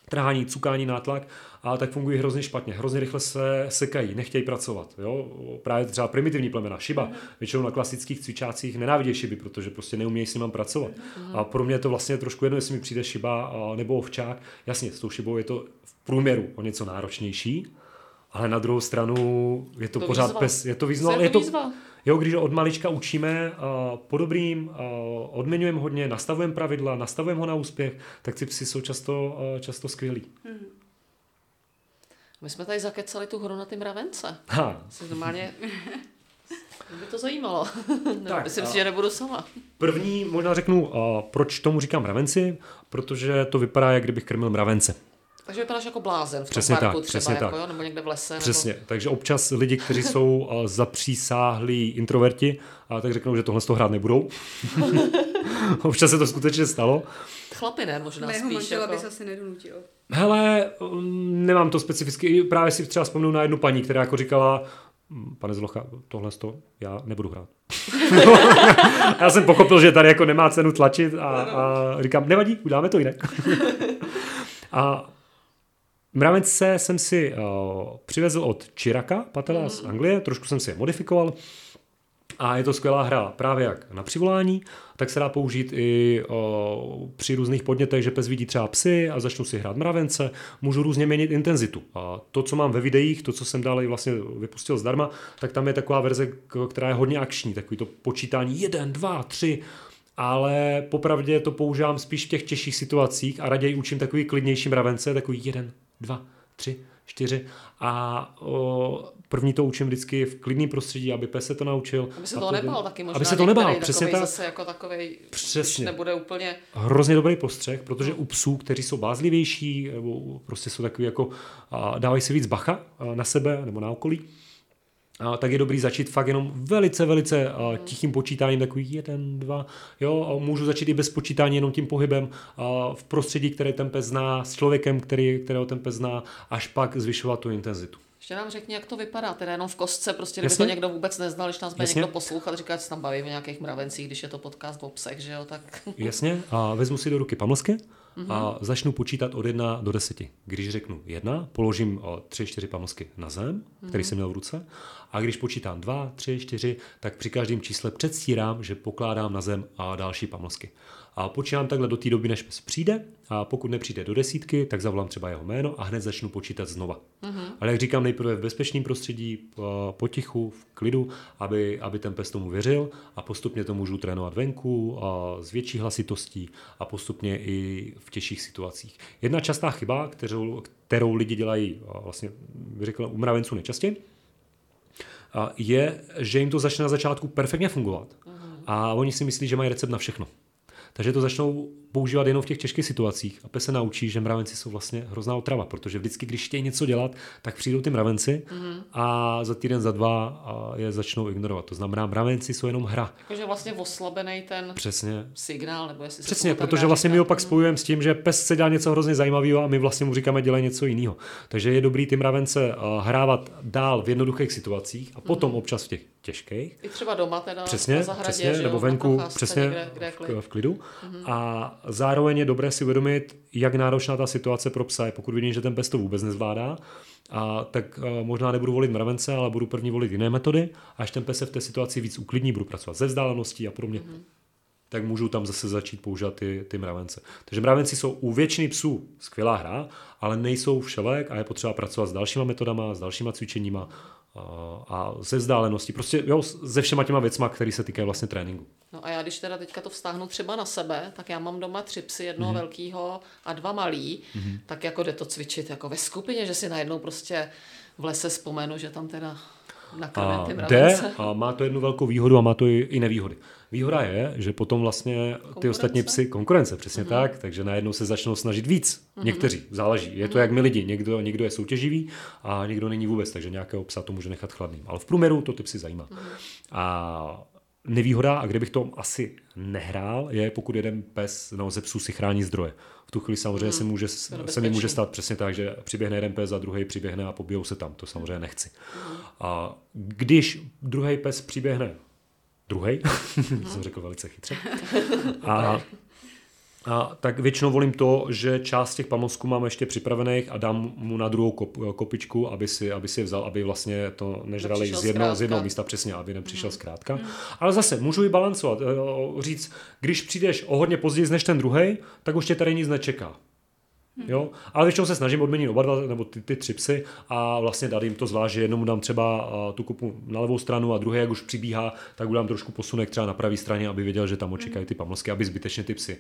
trhání, cukání, nátlak, a tak fungují hrozně špatně. Hrozně rychle se sekají, nechtějí pracovat. Jo? Právě třeba primitivní plemena, šiba. Většinou na klasických cvičácích nenávidí šiby, protože prostě neumějí s nimi pracovat. A pro mě je to vlastně trošku jedno, jestli mi přijde šiba nebo ovčák. Jasně, s tou šibou je to v průměru o něco náročnější. Ale na druhou stranu je to pořád výzva. Pes, je to výzva. Jo, když od malička učíme po dobrým, odměňujeme hodně, nastavujeme pravidla, nastavujeme ho na úspěch, tak ty psi jsou často skvělí. Hmm. My jsme tady zakecali tu hru na ty mravence. Normálně by to zajímalo. Myslím si, že nebudu sama. První možná řeknu, proč tomu říkám mravenci, protože to vypadá, jak kdybych krmil mravence. Takže vypadáš jako blázen v tom parku třeba, jako, jo? Nebo někde v lese. Přesně, nebo... takže občas lidi, kteří jsou zapřísáhlí introverti, tak řeknou, že tohle z toho hrát nebudou. Občas se to skutečně stalo. Chlapi ne, možná spíš. Mého manžela jako... by se asi nedonutil. Hele, nemám to specificky. Právě si třeba vzpomenu na jednu paní, která jako říkala, pane Zlocha, tohle z toho já nebudu hrát. Já jsem pochopil, že tady jako nemá cenu tlačit a říkám, nevadí, uděláme to jinak. A mravence jsem si přivezl od Chiraga Patela z Anglie, trošku jsem si je modifikoval a je to skvělá hra právě jak na přivolání, tak se dá použít i při různých podnětech, že pes vidí třeba psy a začnu si hrát mravence, můžu různě měnit intenzitu. A to, co mám ve videích, to, co jsem dále vlastně vypustil zdarma, tak tam je taková verze, která je hodně akční, takový to počítání 1, 2, 3... Ale popravdě to používám spíš v těch těžších situacích a raději učím takový klidnější mravence, takový 1, 2, 3, 4 a první to učím vždycky v klidném prostředí, aby pes se to naučil. Aby se toho nebál taky možná. Aby se to nebál, přesně tak. Zase jako takovej, přesně. Nebude úplně... Hrozně dobrý postřeh, protože u psů, kteří jsou bázlivější, nebo prostě jsou takový jako, dávají si víc bacha na sebe nebo na okolí, tak je dobrý začít fakt jenom velice, velice tichým počítáním, takový 1, 2, jo, a můžu začít i bez počítání, jenom tím pohybem v prostředí, které ten pes zná, s člověkem, kterého ten pes zná, až pak zvyšovat tu intenzitu. Ještě nám řekni, jak to vypadá, teda jenom v kostce, prostě kdyby to někdo vůbec neznal, když nás bude někdo poslouchat, říká, že se tam bavíme o nějakých mravencích, když je to podcast o psech, že jo, tak... Jasně, a vezmu si do ruky pamlsky a začnu počítat od 1 do 10. Když řeknu 1, položím 3-4 pamlsky na zem, který jsem měl v ruce, a když počítám 2, 3, 4, tak při každém čísle předstírám, že pokládám na zem a další pamlsky. A počítám takhle do té doby, než pes přijde, a pokud nepřijde do 10, tak zavolám třeba jeho jméno a hned začnu počítat znova. Ale jak říkám, nejprve v bezpečném prostředí, potichu, v klidu, aby ten pes tomu věřil, a postupně to můžu trénovat venku a s větší hlasitostí a postupně i v těžších situacích. Jedna častá chyba, kterou lidi dělají vlastně, řekl, u mravenců nejčastěji, je, že jim to začne na začátku perfektně fungovat. A oni si myslí, že mají recept na všechno. Takže to začnou používat jenom v těch těžkých situacích a pes se naučí, že mravenci jsou vlastně hrozná otrava, protože vždycky, když chtějí něco dělat, tak přijdou ty mravenci a za týden, za dva je začnou ignorovat. To znamená, mravenci jsou jenom hra. Takže vlastně oslabený ten přesně. Signál. Nebo jestli přesně, protože vlastně my ho pak spojujeme s tím, že pes se dělá něco hrozně zajímavého a my vlastně mu říkáme, dělej něco jiného. Takže je dobrý ty mravence hrávat dál v jednoduchých situacích a potom občas v těch těžkých. I třeba doma teda na zahradě, přesně, že nebo venku, přesně někde, v klidu. A zároveň je dobré si uvědomit, jak náročná ta situace pro psa je. Pokud vidím, že ten pes to vůbec nezvládá, tak možná nebudu volit mravence, ale budu první volit jiné metody, až ten pes se v té situaci víc uklidní, budu pracovat ze vzdáleností a podobně. tak můžou tam zase začít používat ty mravence. Takže mravenci jsou u většiny psů skvělá hra, ale nejsou všelek a je potřeba pracovat s dalšíma metodama, s dalšíma cvičeníma a ze vzdálenosti. Prostě jo, se všema těma věcma, které se týkají vlastně tréninku. No a já když teda teďka to vztáhnu třeba na sebe, tak já mám doma 3 psy, jednoho velkýho a 2 malý, tak jako jde to cvičit jako ve skupině, že si najednou prostě v lese vzpomenu, že tam teda nakrvím ty mravence. A má to jednu velkou výhodu a má to i nevýhody. Výhoda je, že potom vlastně ty ostatní psy, konkurence, přesně tak, takže najednou se začnou snažit víc. Někteří, záleží. Je to jak my lidi, někdo je soutěživý a někdo není vůbec, takže nějakého psa to může nechat chladným. Ale v průměru to ty psy zajímá. A nevýhoda, a kde bych to asi nehrál, je pokud jeden pes ze psů si chrání zdroje. V tu chvíli samozřejmě se mi může stát přesně tak, že přiběhne jeden pes a druhý přiběhne a pobijou se tam. To samozřejmě nechci. A když druhý pes přiběhne druhej, jsem řekl velice chytře, a tak většinou volím to, že část těch pamousků mám ještě připravených a dám mu na druhou kopičku, aby si je vzal, aby vlastně to nežrali z jednoho místa, přesně, aby nepřišel zkrátka. Ale zase můžu i balancovat, říct, když přijdeš o hodně později než ten druhej, tak už tě tady nic nečeká. Jo? Ale většinou se snažím odměnit oba dva, nebo ty 3 psy a vlastně dát jim to zvlášť, že jednomu dám třeba tu kopu na levou stranu a druhý, jak už přibíhá, tak udám trošku posunek třeba na pravý straně, aby věděl, že tam očekají ty pamlsky, aby zbytečně ty psy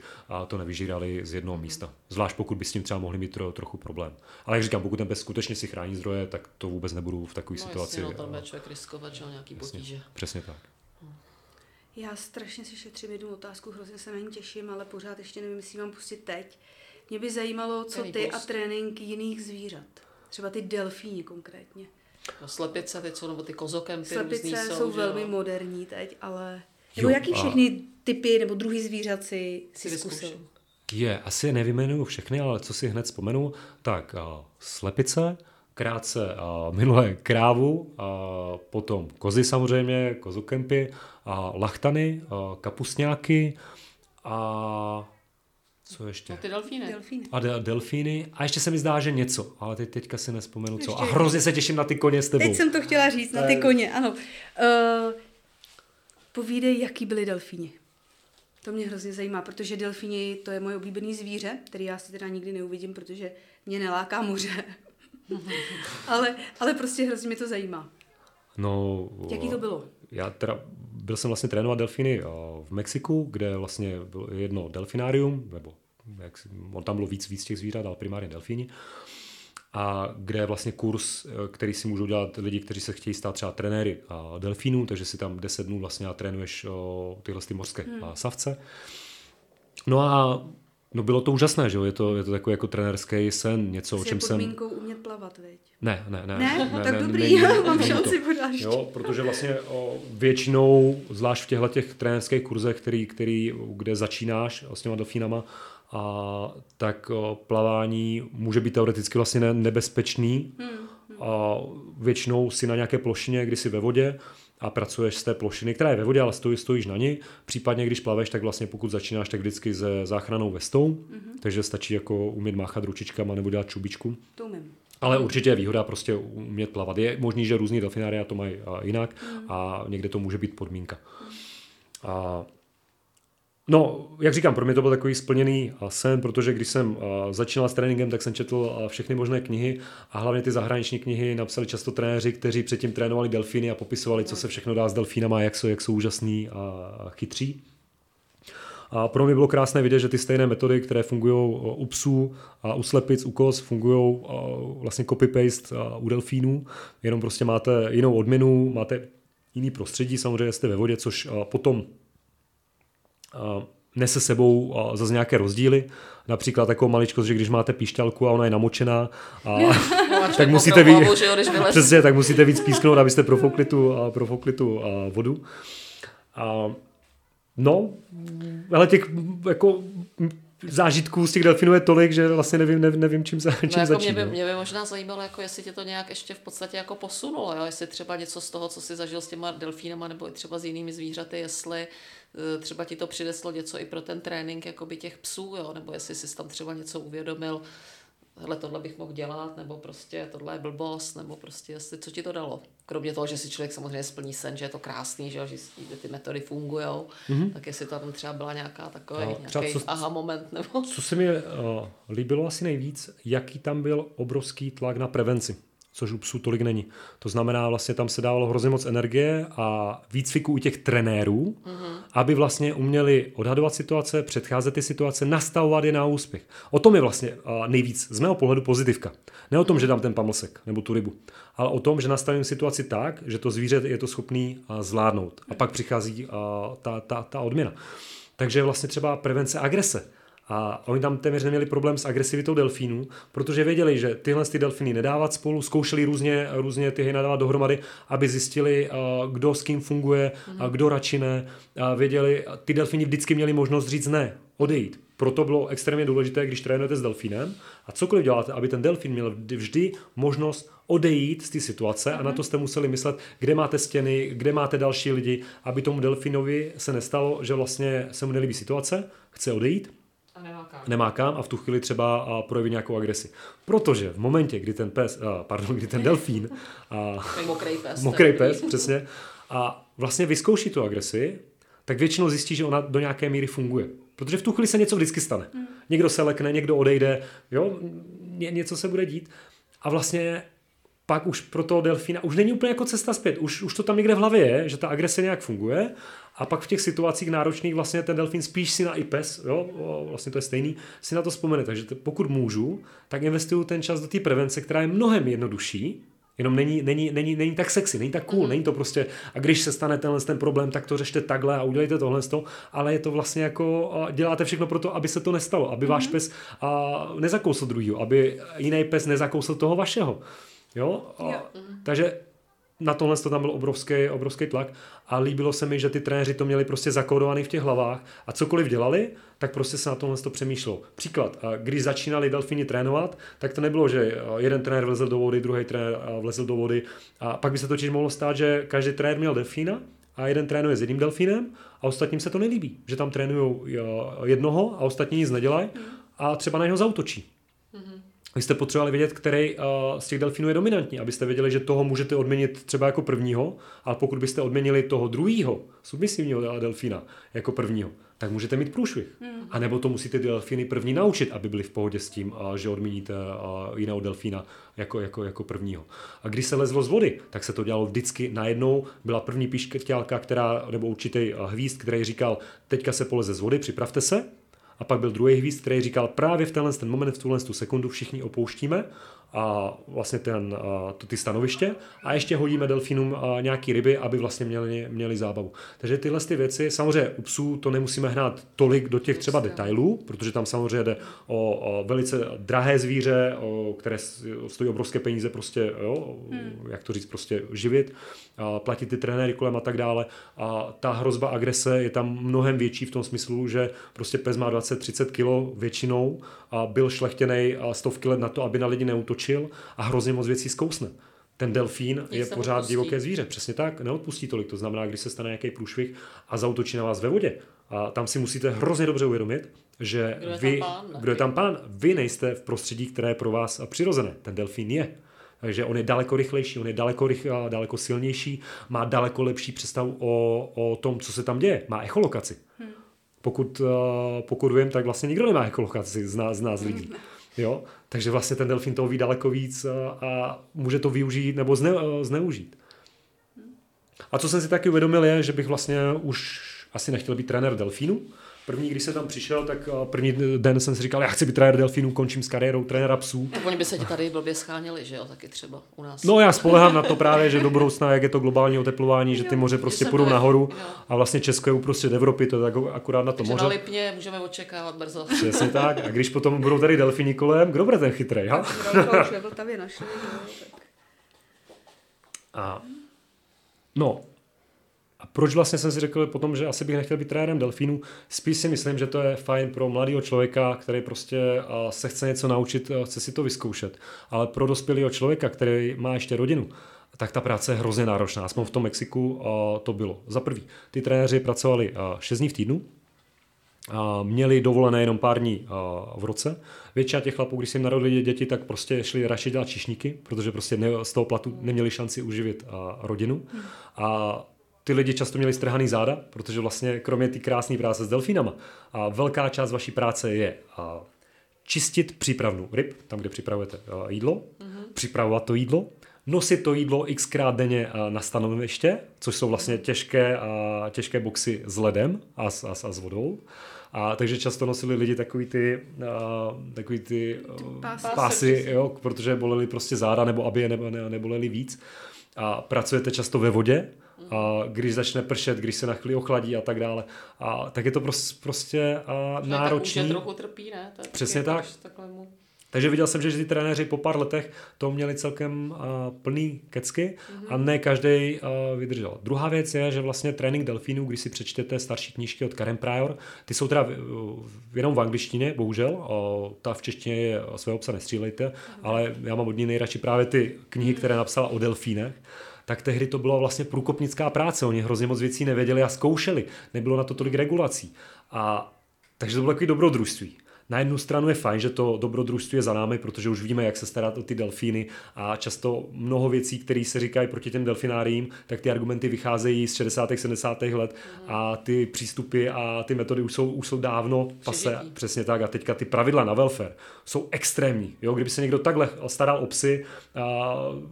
to nevyžírali z jednoho místa. Zvlášť pokud by s tím třeba mohli mít trochu problém. Ale jak říkám, pokud ten pes skutečně si chrání zdroje, tak to vůbec nebudu v takové situaci. No tam člověk riskovat, že nějaký potíže. Přesně tak. Já strašně si šetřím jednu otázku, hrozně se na ní těším, ale pořád ještě nevím, jestli mám pustit teď. Mě by zajímalo, co ty a trénink jiných zvířat. Třeba ty delfíni konkrétně. No, slepice teď jsou, nebo ty kozokempy různý jsou. Slepice jsou velmi moderní teď, ale... Nebo jaký všechny typy nebo druhy zvířat si zkusil? Asi nevymenuju všechny, ale co si hned vzpomenu, tak slepice, krátce minulé krávu, potom kozy samozřejmě, kozokempy, lachtany, kapusňáky a... Co ještě? No ty delfíny. Delfíny. A ještě se mi zdá, že něco. Ale teďka si nespomenu ještě co. A hrozně se těším na ty koně s tebou. Teď jsem to chtěla říct, na ty koně, ano. Povídej, jaký byly delfíni. To mě hrozně zajímá, protože delfíni, to je moje oblíbený zvíře, který já si teda nikdy neuvidím, protože mě neláká moře. ale prostě hrozně mě to zajímá. No, jaký to bylo? Já teda... Byl jsem vlastně trénovat delfíny v Mexiku, kde vlastně bylo jedno delfinárium, nebo on tam bylo víc těch zvířat, ale primárně delfíni. A kde je vlastně kurz, který si můžou dělat lidi, kteří se chtějí stát třeba trenéry delfínů, takže si tam 10 dnů vlastně trénuješ tyhle mořské savce. No bylo to úžasné, že jo? Je to takový jako trenérský sen, něco, o čem jsem... S podmínkou umět plavat, veď? Ne. Ne, mám šanci podáš. Jo, protože vlastně většinou, zvlášť v těchto trenérských kurzech, kde začínáš s těma delfínama, tak plavání může být teoreticky vlastně nebezpečný. A většinou si na nějaké plošině, kdy jsi ve vodě, a pracuješ z té plošiny, která je ve vodě, ale stojíš na ní. Případně, když plaveš, tak vlastně pokud začínáš, tak vždycky se záchrannou vestou. Takže stačí jako umět máchat ručičkama nebo dělat čubičku. To umím. Ale určitě je výhoda prostě umět plavat. Je možný, že různý delfinária to mají jinak a někde to může být podmínka. No, jak říkám, pro mě to byl takový splněný sen, protože když jsem začínal s tréninkem, tak jsem četl všechny možné knihy a hlavně ty zahraniční knihy napsali často trenéři, kteří předtím trénovali delfíny a popisovali, co se všechno dá s delfínama, jak jsou úžasný a chytří. A pro mě bylo krásné vidět, že ty stejné metody, které fungují u psů a u slepic, u koz, fungují vlastně copy-paste u delfínů, jenom prostě máte jinou odměnu, máte jiný prostředí, samozřejmě jste ve vodě, což potom nese sebou zase nějaké rozdíly. Například takovou maličkost, že když máte píšťalku a ona je namočená, tak musíte víc písknout, abyste profoukli tu vodu. No, ale těch jako zážitků z těch delfinů je tolik, že vlastně nevím čím začít. Mě by možná zajímalo, jako jestli tě to nějak ještě v podstatě jako posunulo, jo? Jestli třeba něco z toho, co jsi zažil s těma delfínama nebo i třeba s jinými zvířaty, jestli třeba ti to přineslo něco i pro ten trénink jakoby těch psů, jo? Nebo jestli jsi tam třeba něco uvědomil, hele, tohle bych mohl dělat, nebo prostě tohle je blbost, nebo prostě co ti to dalo. Kromě toho, že si člověk samozřejmě splní sen, že je to krásný, že ty metody fungujou, tak jestli to tam třeba byla nějaká takový nějaký aha moment. Nebo... Co se mi líbilo asi nejvíc, jaký tam byl obrovský tlak na prevenci, což u psů tolik není. To znamená, vlastně tam se dávalo hrozně moc energie a výcviku u těch trenérů, aby vlastně uměli odhadovat situace, předcházet ty situace, nastavovat je na úspěch. O tom je vlastně nejvíc, z mého pohledu, pozitivka. Ne o tom, že dám ten pamlsek nebo tu rybu, ale o tom, že nastavím situaci tak, že to zvíře je to schopný zvládnout. A pak přichází ta odměna. Takže vlastně třeba prevence agrese. A oni tam téměř neměli problém s agresivitou delfínů, protože věděli, že tyhle ty delfíny nedávat spolu, zkoušeli různě ty hyeny dávat dohromady, aby zjistili, kdo s kým funguje a kdo radši ne. A věděli, ty delfíny vždycky měli možnost říct ne, odejít. Proto bylo extrémně důležité, když trénujete s delfínem a cokoliv děláte, aby ten delfín měl vždy možnost odejít z té situace a na to jste museli myslet, kde máte stěny, kde máte další lidi, aby tomu delfínovi se nestalo, že vlastně se mu nelíbí situace, chce odejít. Nemá kam a v tu chvíli třeba projeví nějakou agresi. Protože v momentě, kdy ten delfín, mokrej pes, přesně, a vlastně vyzkouší tu agresi, tak většinou zjistí, že ona do nějaké míry funguje. Protože v tu chvíli se něco vždycky stane. Někdo se lekne, někdo odejde, jo, něco se bude dít. A vlastně pak už pro toho delfína už není úplně jako cesta zpět. Už to tam někde v hlavě je, že ta agrese nějak funguje. A pak v těch situacích náročných vlastně ten delfín spíš si na i pes, jo, vlastně to je stejný, si na to vzpomene. Takže pokud můžu, tak investuju ten čas do té prevence, která je mnohem jednodušší, jenom není tak sexy, není tak cool, není to prostě, a když se stane ten problém, tak to řešte takhle a udělejte tohle, ale je to vlastně jako, děláte všechno pro to, aby se to nestalo, aby váš pes nezakousl druhýho, aby jiný pes nezakousl toho vašeho. Jo. Takže na tohle to tam byl obrovský tlak a líbilo se mi, že ty trenéři to měli prostě zakódovaný v těch hlavách a cokoliv dělali, tak prostě se na tohle to přemýšlelo. Příklad, když začínali delfíni trénovat, tak to nebylo, že jeden trenér vlezl do vody, druhý trenér vlezl do vody a pak by se totiž mohlo stát, že každý trenér měl delfína a jeden trénuje s jedním delfínem a ostatním se to nelíbí, že tam trénují jednoho a ostatní nic nedělají a třeba na něho zaútočí. Vy jste potřebovali vědět, který z těch delfínů je dominantní, abyste věděli, že toho můžete odměnit třeba jako prvního, ale pokud byste odměnili toho druhýho, submisivního delfína, jako prvního, tak můžete mít průšvih. A nebo to musíte delfíny první naučit, aby byli v pohodě s tím, že odměníte jiného delfína jako prvního. A když se lezlo z vody, tak se to dělalo vždycky najednou. Byla první píšťálka, nebo určitý hvízd, který říkal, teďka se poleze z vody, připravte se. A pak byl druhý hvízd, který říkal, právě v ten moment, v tuhle sekundu všichni opouštíme a vlastně ty stanoviště a ještě hodíme delfínům nějaký ryby, aby vlastně měli zábavu. Takže tyhle ty věci, samozřejmě u psů to nemusíme hnát tolik do těch třeba detailů, protože tam samozřejmě jde o velice drahé zvíře, které stojí obrovské peníze, prostě, jo, jak to říct, prostě živit, platit ty trenéry kolem a tak dále. A ta hrozba agrese je tam mnohem větší v tom smyslu, že prostě pes má 20-30 kilo většinou a byl šlechtěnej stovky let na to, aby na lidi neútočil a hrozně moc věcí zkousne. Ten delfín je pořád divoké zvíře, přesně tak, neodpustí tolik, to znamená, když se stane nějaký průšvih a zaútočí na vás ve vodě. A tam si musíte hrozně dobře uvědomit, že kdo je tam pán, vy nejste v prostředí, které je pro vás přirozené, ten delfín je. Takže on je daleko rychlejší, on je daleko silnější, má daleko lepší představu o tom, co se tam děje, má echolokaci. Pokud vím, tak vlastně nikdo nemá echolokaci z nás lidí. Jo? Takže vlastně ten delfín toho ví daleko víc a může to využít nebo zneužít. A co jsem si taky uvědomil je, že bych vlastně už asi nechtěl být trenér delfínu. První, když jsem tam přišel, tak první den jsem si říkal, já chci být trenér delfínů, končím s kariérou trenéra psů. Tak oni by se tady blbě scháněli, že jo, taky třeba u nás. No já spolehám na to právě, že do budoucna, jak je to globální oteplování, že ty moře prostě půjdou nahoru a vlastně Česko je uprostřed Evropy, to je tak akorát na to moře. Na lipně můžeme očekávat brzo. Přesně tak. A když potom budou tady delfíni kolem, kdo bude ten chytrej, ha? A proč vlastně jsem si řekl potom, že asi bych nechtěl být trenérem delfínů? Spíš si myslím, že to je fajn pro mladého člověka, který prostě se chce něco naučit, chce si to vyzkoušet. Ale pro dospělého člověka, který má ještě rodinu, tak ta práce je hrozně náročná. Aspoň v tom Mexiku to bylo. Za prvý, ty trenéři pracovali 6 dní v týdnu, měli dovolené jenom pár dní v roce. Většina těch chlapů, když se jim narodili děti, tak prostě šli radši dělat číšníky, protože prostě z toho platu neměli šanci uživit rodinu. A ty lidi často měli strhaný záda, protože vlastně kromě té krásné práce s delfínama, a velká část vaší práce je čistit přípravnu ryb, tam, kde připravujete jídlo, připravovat to jídlo, nosit to jídlo xkrát denně na stanoviště, což jsou vlastně těžké boxy s ledem a s vodou. A takže často nosili lidi takový ty pásy, jo, protože boleli prostě záda, nebo aby je neboleli víc. A pracujete často ve vodě, a když začne pršet, když se na chvíli ochladí a tak dále. A tak je to prostě náročný. Tak už je trochu trpí, ne? Tak přesně tak. Takže viděl jsem, že ty trenéři po pár letech to měli celkem plný kecky a ne každý vydržel. Druhá věc je, že vlastně trénink delfínů, když si přečtete starší knížky od Karen Pryor, ty jsou teda jenom v angličtině, bohužel, ta v češtině je svého psa nestřílejte, ale já mám od ní nejradši právě ty knihy, které napsala o delfínech. Tak tehdy to byla vlastně průkopnická práce, oni hrozně moc věcí nevěděli a zkoušeli, nebylo na to tolik regulací. A takže to bylo takový dobrodružství. Na jednu stranu je fajn, že to dobrodružství je za námi, protože už víme, jak se starat o ty delfíny a často mnoho věcí, které se říkají proti těm delfináriím, tak ty argumenty vycházejí z 60. 70. let a ty přístupy a ty metody už jsou dávno pase. Přesně tak. A teďka ty pravidla na welfare jsou extrémní. Jo? Kdyby se někdo takhle staral o psy,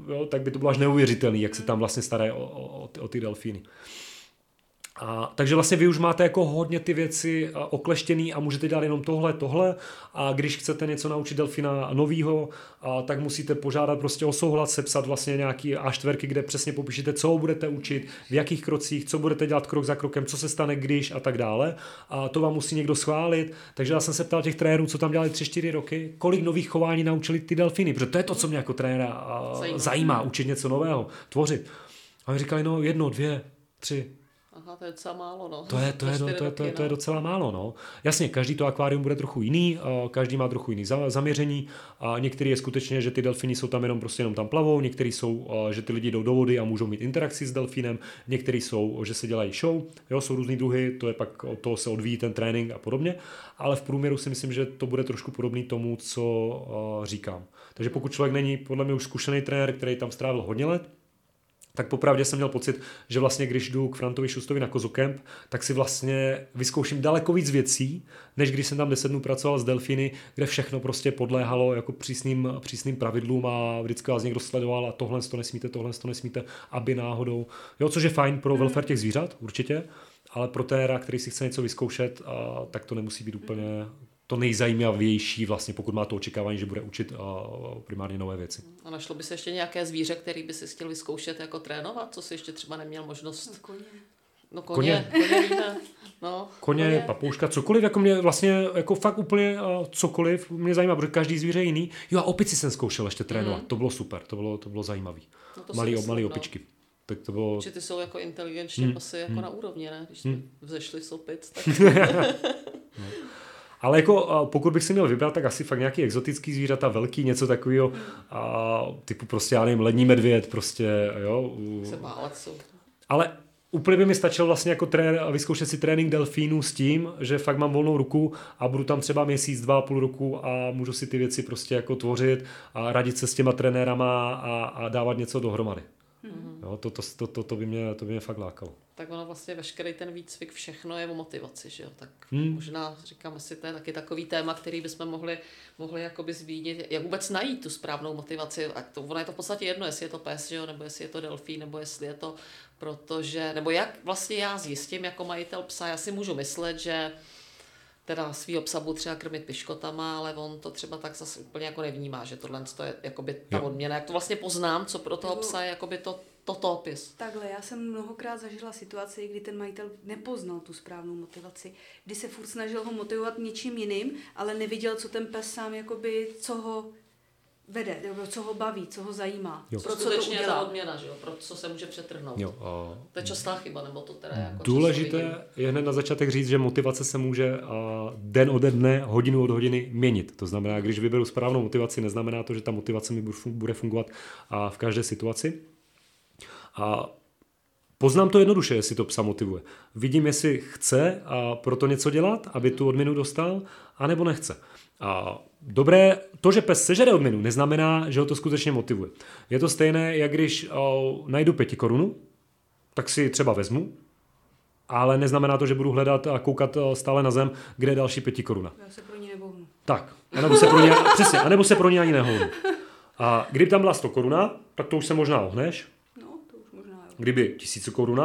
jo, tak by to bylo až neuvěřitelný, jak se tam vlastně starají o ty delfíny. Takže vlastně vy už máte jako hodně ty věci okleštěný a můžete dělat jenom tohle. A když chcete něco naučit delfina novýho, tak musíte požádat prostě o souhlas, sepsat vlastně nějaký A4, kde přesně popíšete, co budete učit, v jakých krocích, co budete dělat krok za krokem, co se stane když a tak dále. A to vám musí někdo schválit. Takže já jsem se ptal těch trenérů, co tam dělali 3-4 roky, kolik nových chování naučili ty delfiny, protože to je to, co mě jako trenéra zajímá, učit něco nového, tvořit. A oni říkali, no 1, 2, 3. Aha, to je docela málo, no. To je docela málo, no. Jasně, každý to akvárium bude trochu jiný, každý má trochu jiný zaměření. A některý je skutečně, že ty delfíny jsou tam jenom tam plavou, některý jsou, že ty lidi jdou do vody a můžou mít interakci s delfínem, některý jsou, že se dělají show, jo, jsou různý druhy, to je pak od toho se odvíjí ten trénink a podobně, ale v průměru si myslím, že to bude trošku podobný tomu, co říkám. Takže pokud člověk není podle mě už zkušený trenér, který tam strávil hodně let, tak popravdě jsem měl pocit, že vlastně když jdu k Frantovi Šustovi na Kozocamp, tak si vlastně vyzkouším daleko víc věcí, než když jsem tam 10 dnů pracoval s delfíny, kde všechno prostě podléhalo jako přísným pravidlům a vždycky vás někdo sledoval a tohle to nesmíte, aby náhodou. Jo, což je fajn pro welfare těch zvířat, určitě, ale pro téra, který si chce něco vyzkoušet, tak to nemusí být úplně to nejzajímavější vlastně, pokud má to očekávání, že bude učit primárně nové věci. A našlo by se ještě nějaké zvíře, který by si chtěl vyzkoušet jako trénovat, co si ještě třeba neměl možnost? Koně. No, koně, papouška, cokoliv, jako mě vlastně, jako fakt úplně cokoliv mě zajímá, protože každý zvíře je jiný. Jo a opici jsem zkoušel ještě trénovat, to bylo super, to bylo zajímavý. No to malý opičky. No. Tak to bylo... Ty jsou jako inteligenčně asi jako na úrovni, ne? Když vzešli z opic, tak... No. Ale jako pokud bych si měl vybrat, tak asi fakt nějaký exotický zvířata, velký, něco takového, typu prostě, já nevím, lední medvěd, prostě, jo. Ale úplně by mi stačilo vlastně jako vyzkoušet si trénink delfínů s tím, že fakt mám volnou ruku a budu tam třeba 1-2,5 roku a můžu si ty věci prostě jako tvořit a radit se s těma trenérama a dávat něco dohromady. Jo, to by mě fakt lákalo. Tak ono vlastně veškerý ten výcvik, všechno je o motivaci, že jo, tak možná říkám, jestli to je taky takový téma, který bychom mohli jakoby zmínit, jak vůbec najít tu správnou motivaci, a to, ono je to v podstatě jedno, jestli je to pes, že jo, nebo jestli je to delfín, nebo jestli je to, protože, nebo jak vlastně já zjistím jako majitel psa, já si můžu myslet, že teda svýho psa budu třeba krmit piškotama, ale on to třeba tak zase úplně jako nevnímá, že tohle to je jakoby ta odměna, jak to vlastně poznám, co pro toho psa je jakoby to opis. Takhle, já jsem mnohokrát zažila situaci, kdy ten majitel nepoznal tu správnou motivaci, kdy se furt snažil ho motivovat něčím jiným, ale neviděl, co ten pes sám jakoby, co ho vede, co ho baví, co ho zajímá. Jo. Pro co to udělá. Je ta odměna, že jo? Pro co se může přetrhnout. Jo, to je častá chyba, nebo to teda jako důležité je hned na začátek říct, že motivace se může den ode dne, hodinu od hodiny měnit. To znamená, když vyberu správnou motivaci, neznamená to, že ta motivace mi bude fungovat v každé situaci. A Poznám to jednoduše, jestli to psa motivuje. Vidím, jestli chce a proto něco dělat, aby tu odměnu dostal, anebo nechce. A dobré, to, že pes sežere odměnu, neznamená, že ho to skutečně motivuje. Je to stejné, jak když najdu 5 korun, tak si třeba vezmu, ale neznamená to, že budu hledat a koukat stále na zem, kde je další 5 korun. Já se pro ní nebohnu. Tak, anebo se pro ní, přesně, anebo se pro ní ani nehohnu. A kdyby tam byla 100 korun, tak to už se možná ohneš. Kdyby 1000 korun,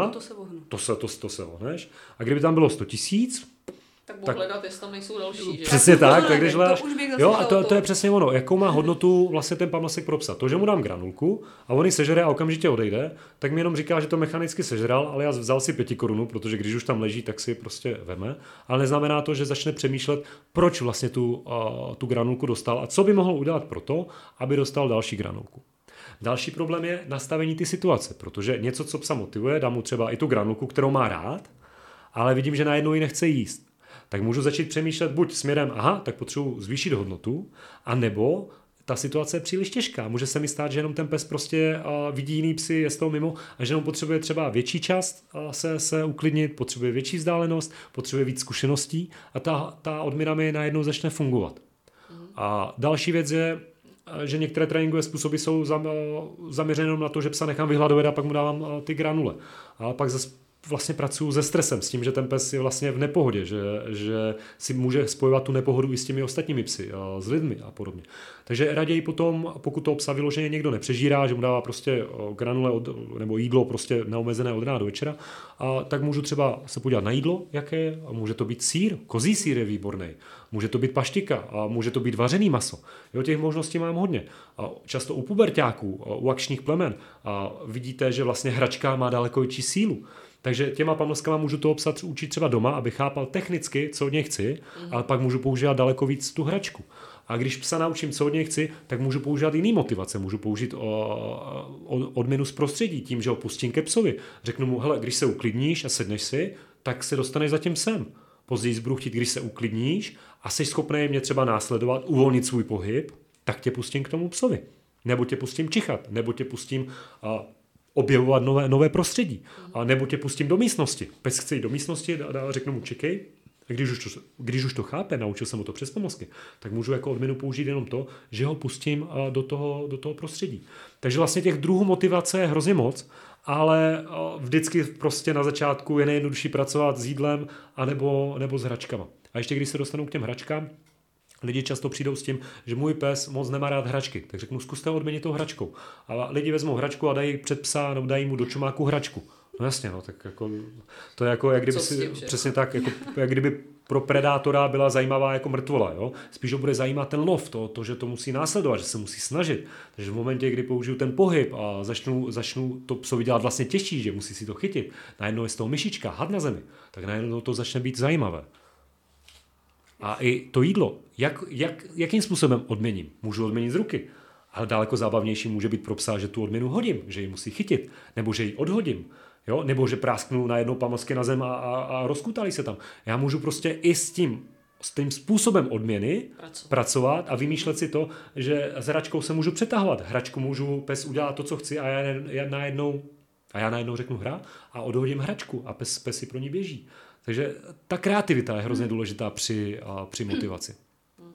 to se ohneš. A kdyby tam bylo 100 000, tak budu hledat, jestli tam nejsou další. Že? Přesně tak, tak když hledáš. Jo, a to je přesně ono. Jakou má hodnotu vlastně ten pamlasek pro psa? To, že mu dám granulku a on ji sežere a okamžitě odejde, tak mi jenom říká, že to mechanicky sežral, ale já vzal si 5 korun, protože když už tam leží, tak si prostě veme. Ale neznamená to, že začne přemýšlet, proč vlastně tu granulku dostal a co by mohl udělat pro to, aby dostal další granulku. Další problém je nastavení ty situace, protože něco, co psa motivuje, dá mu třeba i tu granulku, kterou má rád, ale vidím, že najednou ji nechce jíst. Tak můžu začít přemýšlet buď směrem, aha, tak potřebuji zvýšit hodnotu, anebo ta situace je příliš těžká. Může se mi stát, že jenom ten pes prostě vidí jiný psy, je z toho mimo a že jenom potřebuje třeba větší čas se uklidnit, potřebuje větší vzdálenost, potřebuje víc zkušeností a ta odměna mi najednou začne fungovat. A další věc je, že některé tréninkové způsoby jsou zaměřené na to, že psa nechám vyhladovat a pak mu dávám ty granule. A pak vlastně pracuju se stresem, s tím, že ten pes je vlastně v nepohodě, že si může spojovat tu nepohodu i s těmi ostatními psy, s lidmi a podobně. Takže raději potom, pokud toho psa vyloženě někdo nepřežírá, že mu dává prostě granule nebo jídlo prostě neomezené od rána do večera, tak můžu třeba se podívat na jídlo, jaké, může to být sýr, kozí sýr je výborný, může to být paštika, a může to být vařený maso. Jo, těch možností mám hodně. A často u puberťáků, u akčních plemen vidíte, že vlastně hračka má daleko větší sílu. Takže těma pamlaskama můžu toho psa učit třeba doma, aby chápal technicky, co od něj chci, ale pak můžu používat daleko víc tu hračku. A když psa naučím, co od něj chci, tak můžu používat jiný motivace. Můžu použít odměnu z prostředí tím, že ho pustím ke psovi. Řeknu mu, hele, když se uklidníš a sedneš si, tak se dostaneš zatím sem. Později budu chtít, když se uklidníš a jsi schopný mě třeba následovat, uvolnit svůj pohyb, tak tě pustím k tomu psovi. Nebo tě pustím čichat, nebo tě pustím objevovat nové prostředí. A nebo tě pustím do místnosti. Pes chce jít do místnosti, řeknu mu čekej. A když už to chápe, naučil jsem ho to přes pomozky, tak můžu jako odměnu použít jenom to, že ho pustím do toho prostředí. Takže vlastně těch druhů motivace je hrozně moc, ale vždycky prostě na začátku je nejjednodušší pracovat s jídlem anebo s hračkama. A ještě když se dostanou k těm hračkám, lidi často přijdou s tím, že můj pes moc nemá rád hračky, tak řeknu, zkuste ho odměnit tou hračkou. A lidi vezmou hračku a dají před psa, nebo dají mu do čumáku hračku. No jasně, no, tak jako, to je jako, jak kdyby si, přesně tak, jako, jak kdyby pro predátora byla zajímavá jako mrtvola, jo? Spíš ho bude zajímat ten lov, to, že to musí následovat, že se musí snažit. Takže v momentě, kdy použiju ten pohyb a začnu to psovi dělat vlastně těžší, že musí si to chytit, najednou je z toho myšička, had na zemi, tak najednou to začne být zajímavé. A i to jídlo, jakým způsobem odměním? Můžu odměnit z ruky, ale daleko zábavnější může být pro psa, že tu odměnu hodím, že ji musí chytit, nebo že ji odhodím. Jo? Nebo že prásknu najednou pamlsky na zem a rozkutali se tam. Já můžu prostě i s tím způsobem odměny pracovat a vymýšlet si to, že s hračkou se můžu přetahovat. Hračku můžu pes udělat to, co chci a já najednou řeknu hra a odhodím hračku a pes si pro ní běží. Takže ta kreativita je hrozně důležitá při motivaci.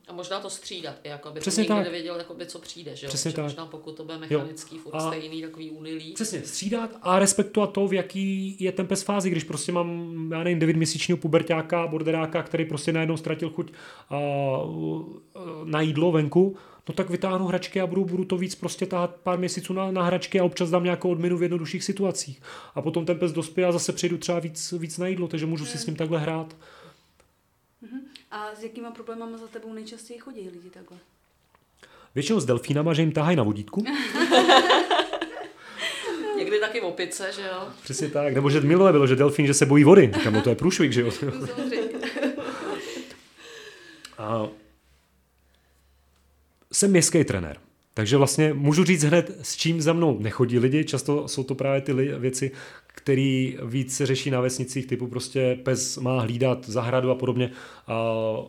A možná to střídat, jako aby to nikdy nevěděl, jakoby, co přijde. Že? Přesně tak. Možná pokud to bude mechanický, furt stejný, takový unilý. Přesně, střídat a respektovat to, v jaký je ten pes fázi. Když prostě mám, 9měsíčního puberťáka, borderáka, který prostě najednou ztratil chuť na jídlo venku, no tak vytáhnu hračky a budu to víc prostě tahat pár měsíců na hračky a občas dám nějakou odměnu v jednodušších situacích. A potom ten pes dospěje a zase přejdu třeba víc na jídlo, takže můžu si s ním takhle hrát. A s jakýma problémama za tebou nejčastěji chodí lidi takhle? Většinou s delfínama, že jim tahají na vodítku. Někdy taky v opice, že jo? Přesně tak, nebo že milé bylo, že delfín, že se bojí vody. Říkám, to je průšvih, že jo? A jsem městský trenér, takže vlastně můžu říct hned, s čím za mnou nechodí lidi. Často jsou to právě ty věci, který víc se řeší na vesnicích, typu prostě pes má hlídat zahradu a podobně, a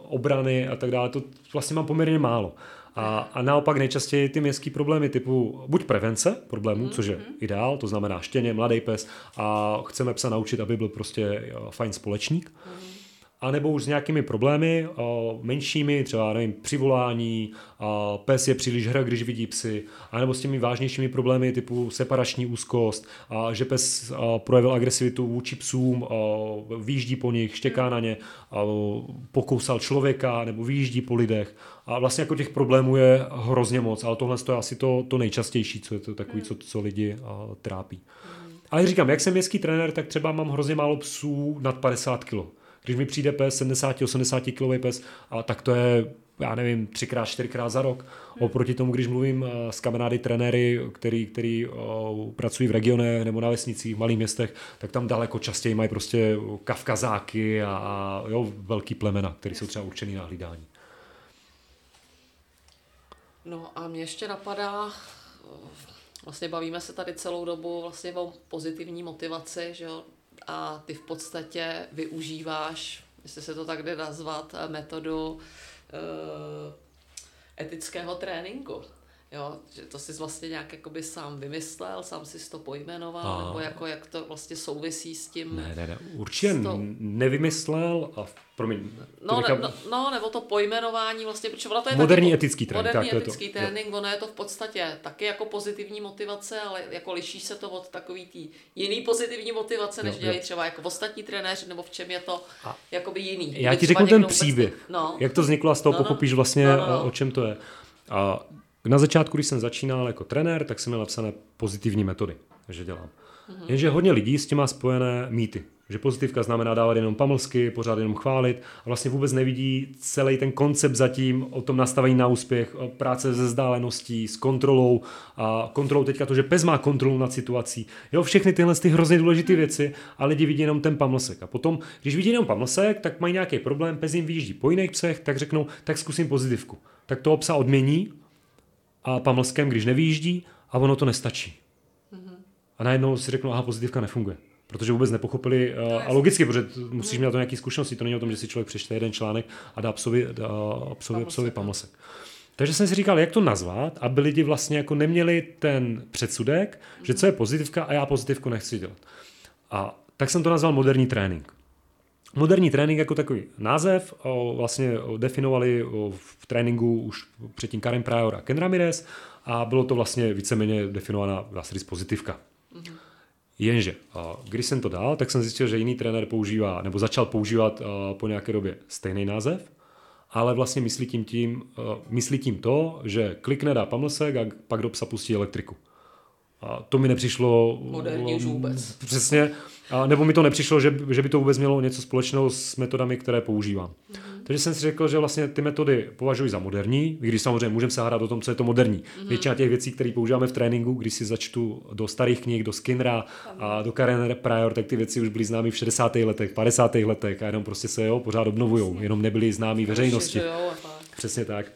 obrany a tak dále. To vlastně mám poměrně málo. A naopak nejčastěji ty městské problémy typu buď prevence problémů, což je ideál, to znamená štěně, mladý pes a chceme psa naučit, aby byl prostě fajn společník. A nebo už s nějakými problémy menšími, třeba nevím, přivolání, pes je příliš hrk, když vidí psy, anebo s těmi vážnějšími problémy typu separační úzkost, že pes projevil agresivitu vůči psům, vyjíždí po nich, štěká na ně, pokousal člověka nebo vyjíždí po lidech. A vlastně jako těch problémů je hrozně moc, ale tohle je asi to nejčastější, co je to takový, co lidi trápí. Ale říkám, jak jsem městský trenér, tak třeba mám hrozně málo psů nad 50 kg. Když mi přijde pes, 70-80 kilový pes, tak to je, já nevím, 3x, 4x za rok. Oproti tomu, když mluvím s kamarády trenéry, který pracují v regionech nebo na vesnicích, v malých městech, tak tam daleko častěji mají prostě kavkazáky a jo, velký plemena, které jsou třeba určený na hlídání. No a mě ještě napadá, vlastně bavíme se tady celou dobu vlastně o pozitivní motivaci, že jo? A ty v podstatě využíváš, jestli se to tak jde nazvat, metodu etického tréninku. Jo, že to jsi vlastně nějak jakoby sám vymyslel, sám si to pojmenoval, nebo jako jak to vlastně souvisí s tím... Ne, určitě nevymyslel a... Promiň. No, nebo to pojmenování vlastně, protože ono to je... Moderní etický trénink. Moderní etický trénink, ono je to v podstatě taky jako pozitivní motivace, ale jako liší se to od takový tý jiný pozitivní motivace, než dělají třeba jako ostatní trenéři, nebo v čem je to jakoby jiný. Já ti řeknu ten příběh, jak to vzniklo a z toho pochopíš vlastně, o čem to je. A na začátku, když jsem začínal jako trenér, tak jsem měl napsané pozitivní metody, že dělám. Jenže hodně lidí s tím má spojené mýty. Že pozitivka znamená dávat jenom pamlsky, pořád jenom chválit a vlastně vůbec nevidí celý ten koncept zatím o tom nastavení na úspěch, práce ze vzdáleností, s kontrolou a kontrolou teďka to, že pes má kontrolu nad situací. Jo, všechny tyhle ty hrozně důležité věci a lidi vidí jenom ten pamlsek. A potom, když vidí jenom pamlsek, tak mají nějaký problém, pes jim vyjíždí po jiných psech, tak řeknou, tak zkusím pozitivku. Tak toho psa odmění a pamlskem, když nevyjíždí a ono to nestačí. A najednou si řeknou, aha, pozitivka nefunguje. Protože vůbec nepochopili, a logicky, protože musíš mít na to nějaké zkušenosti, to není o tom, že si člověk přečte jeden článek a dá psovi pamlsek. Takže jsem si říkal, jak to nazvat, aby lidi vlastně jako neměli ten předsudek, že co je pozitivka a já pozitivku nechci dělat. A tak jsem to nazval moderní trénink. Moderní trénink jako takový název vlastně definovali v tréninku už předtím Karen Pryor a Ken Ramirez a bylo to vlastně víceméně definována vlastně pozitivka. Jenže, když jsem to dal, tak jsem zjistil, že jiný trenér používá, nebo začal používat po nějaké době stejný název, ale vlastně myslí tím to, že klikne, dá pamlsek a pak do psa pustí elektriku. A to mi nepřišlo... Moderní už vůbec. Přesně. A nebo mi to nepřišlo, že by to vůbec mělo něco společného s metodami, které používám. Takže jsem si řekl, že vlastně ty metody považuji za moderní, i když samozřejmě můžeme se hádat o tom, co je to moderní. Většina těch věcí, které používáme v tréninku, když si začtu do starých knih, do Skinnera a do Karen Pryor, tak ty věci už byly známé v 60. letech, 50. letech a jenom prostě se pořád obnovujou, jenom nebyly známé veřejnosti. Přesně tak.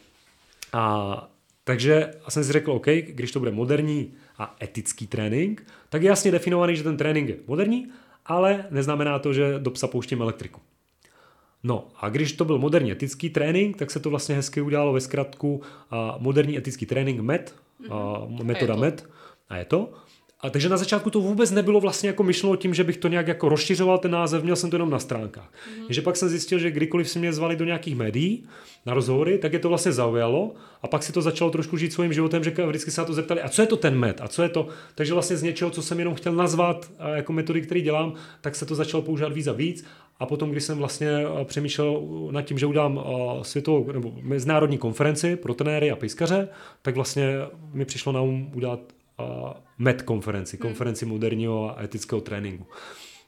A takže jsem si řekl, OK, když to bude moderní a etický trénink, tak je jasně definovaný, že ten trénink je moderní, ale neznamená to, že do psa pouštím elektriku. No a když to byl moderní etický trénink, tak se to vlastně hezky udělalo ve zkratku moderní etický trénink MET, metoda MET a je to. A takže na začátku to vůbec nebylo vlastně jako myšleno tím, že bych to nějak jako rozšiřoval ten název, měl jsem to jenom na stránkách. Takže pak jsem zjistil, že kdykoliv si mě zvali do nějakých médií na rozhovory, tak je to vlastně zaujalo a pak si to začalo trošku žít svým životem, že vždycky se na to zeptali, a co je to ten MET, a co je to, takže vlastně z něčeho, co jsem jenom chtěl nazvat jako metody, který dělám, tak se to začalo používat víc a víc. A potom, když jsem vlastně přemýšlel nad tím, že udělám světovou nebo mezinárodní konferenci pro trenéry a pejskaře, tak vlastně mi přišlo na um udělat MET konferenci moderního a etického tréninku.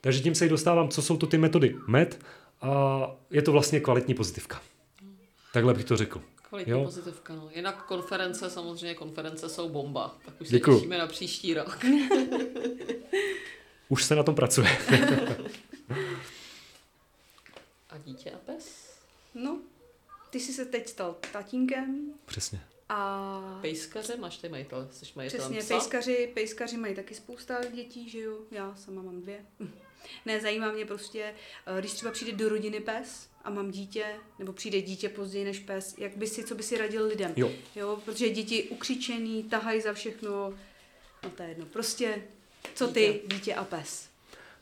Takže tím se i dostávám, co jsou to ty metody MET a je to vlastně kvalitní pozitivka. Takhle bych to řekl. Kvalitní pozitivka, no. Jinak konference jsou bomba. Tak už se těšíme na příští rok. Už se na tom pracuje. A dítě a pes? No, ty jsi se teď stal tatínkem. Přesně. A... Pejskaře máš ty majitel, jsi majitelem psa? Přesně, pejskaři mají taky spousta dětí, že jo, já sama mám 2. Ne, zajímá mě prostě, když třeba přijde do rodiny pes a mám dítě, nebo přijde dítě později než pes, co by si radil lidem, jo, protože děti ukřičený, tahají za všechno, no to je jedno, prostě, co ty, dítě a pes.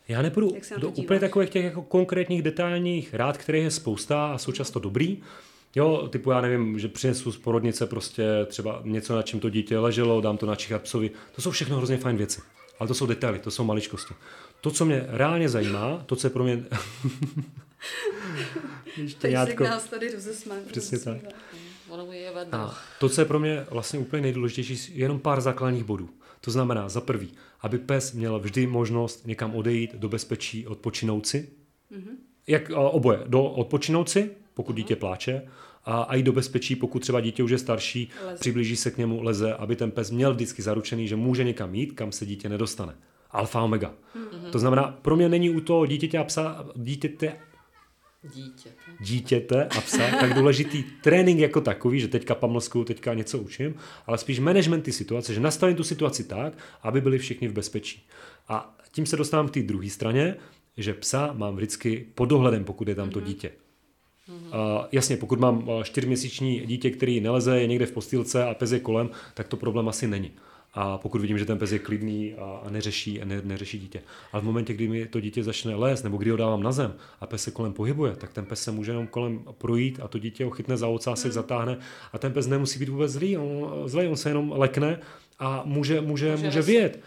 Já nepůjdu do úplně takových těch jako konkrétních detailních rád, kterých je spousta a jsou často dobrý. Jo, typu já nevím, že přinesu z porodnice prostě třeba něco, na čem to dítě leželo, dám to načíchat psovi. To jsou všechno hrozně fajn věci, ale to jsou detaily, to jsou maličkosti. To, co mě reálně zajímá, to, co je pro mě... Teď nás tady rozesmán. Přesně tak. A to, co je pro mě vlastně úplně nejdůležitější, je jenom pár základních bodů. To znamená, za prvý, aby pes měl vždy možnost někam odejít do bezpečí, odpočinout si. Mm-hmm. Jak oboje, do odpočinout si, pokud dítě pláče, a i do bezpečí, pokud třeba dítě už je starší, přiblíží se k němu, leze, aby ten pes měl vždycky zaručený, že může někam jít, kam se dítě nedostane. Alfa omega. Mm-hmm. To znamená, pro mě není u toho dítěte a psa, dítěte a psa tak důležitý trénink jako takový, že teďka pamlskuju, teďka něco učím, ale spíš management ty situace, že nastavím tu situaci tak, aby byli všichni v bezpečí. A tím se dostávám k té druhé straně, že psa mám vždycky pod dohledem, pokud je tam to dítě. Jasně, pokud mám 4měsíční dítě, který neleze, je někde v postýlce a pes je kolem, tak to problém asi není. A pokud vidím, že ten pes je klidný a neřeší dítě. Ale v momentě, kdy mi to dítě začne lézt, nebo kdy ho dávám na zem a pes se kolem pohybuje, tak ten pes se může jenom kolem projít a to dítě ho chytne za ocásek, zatáhne a ten pes nemusí být vůbec zlej, on se jenom lekne a může vyjet.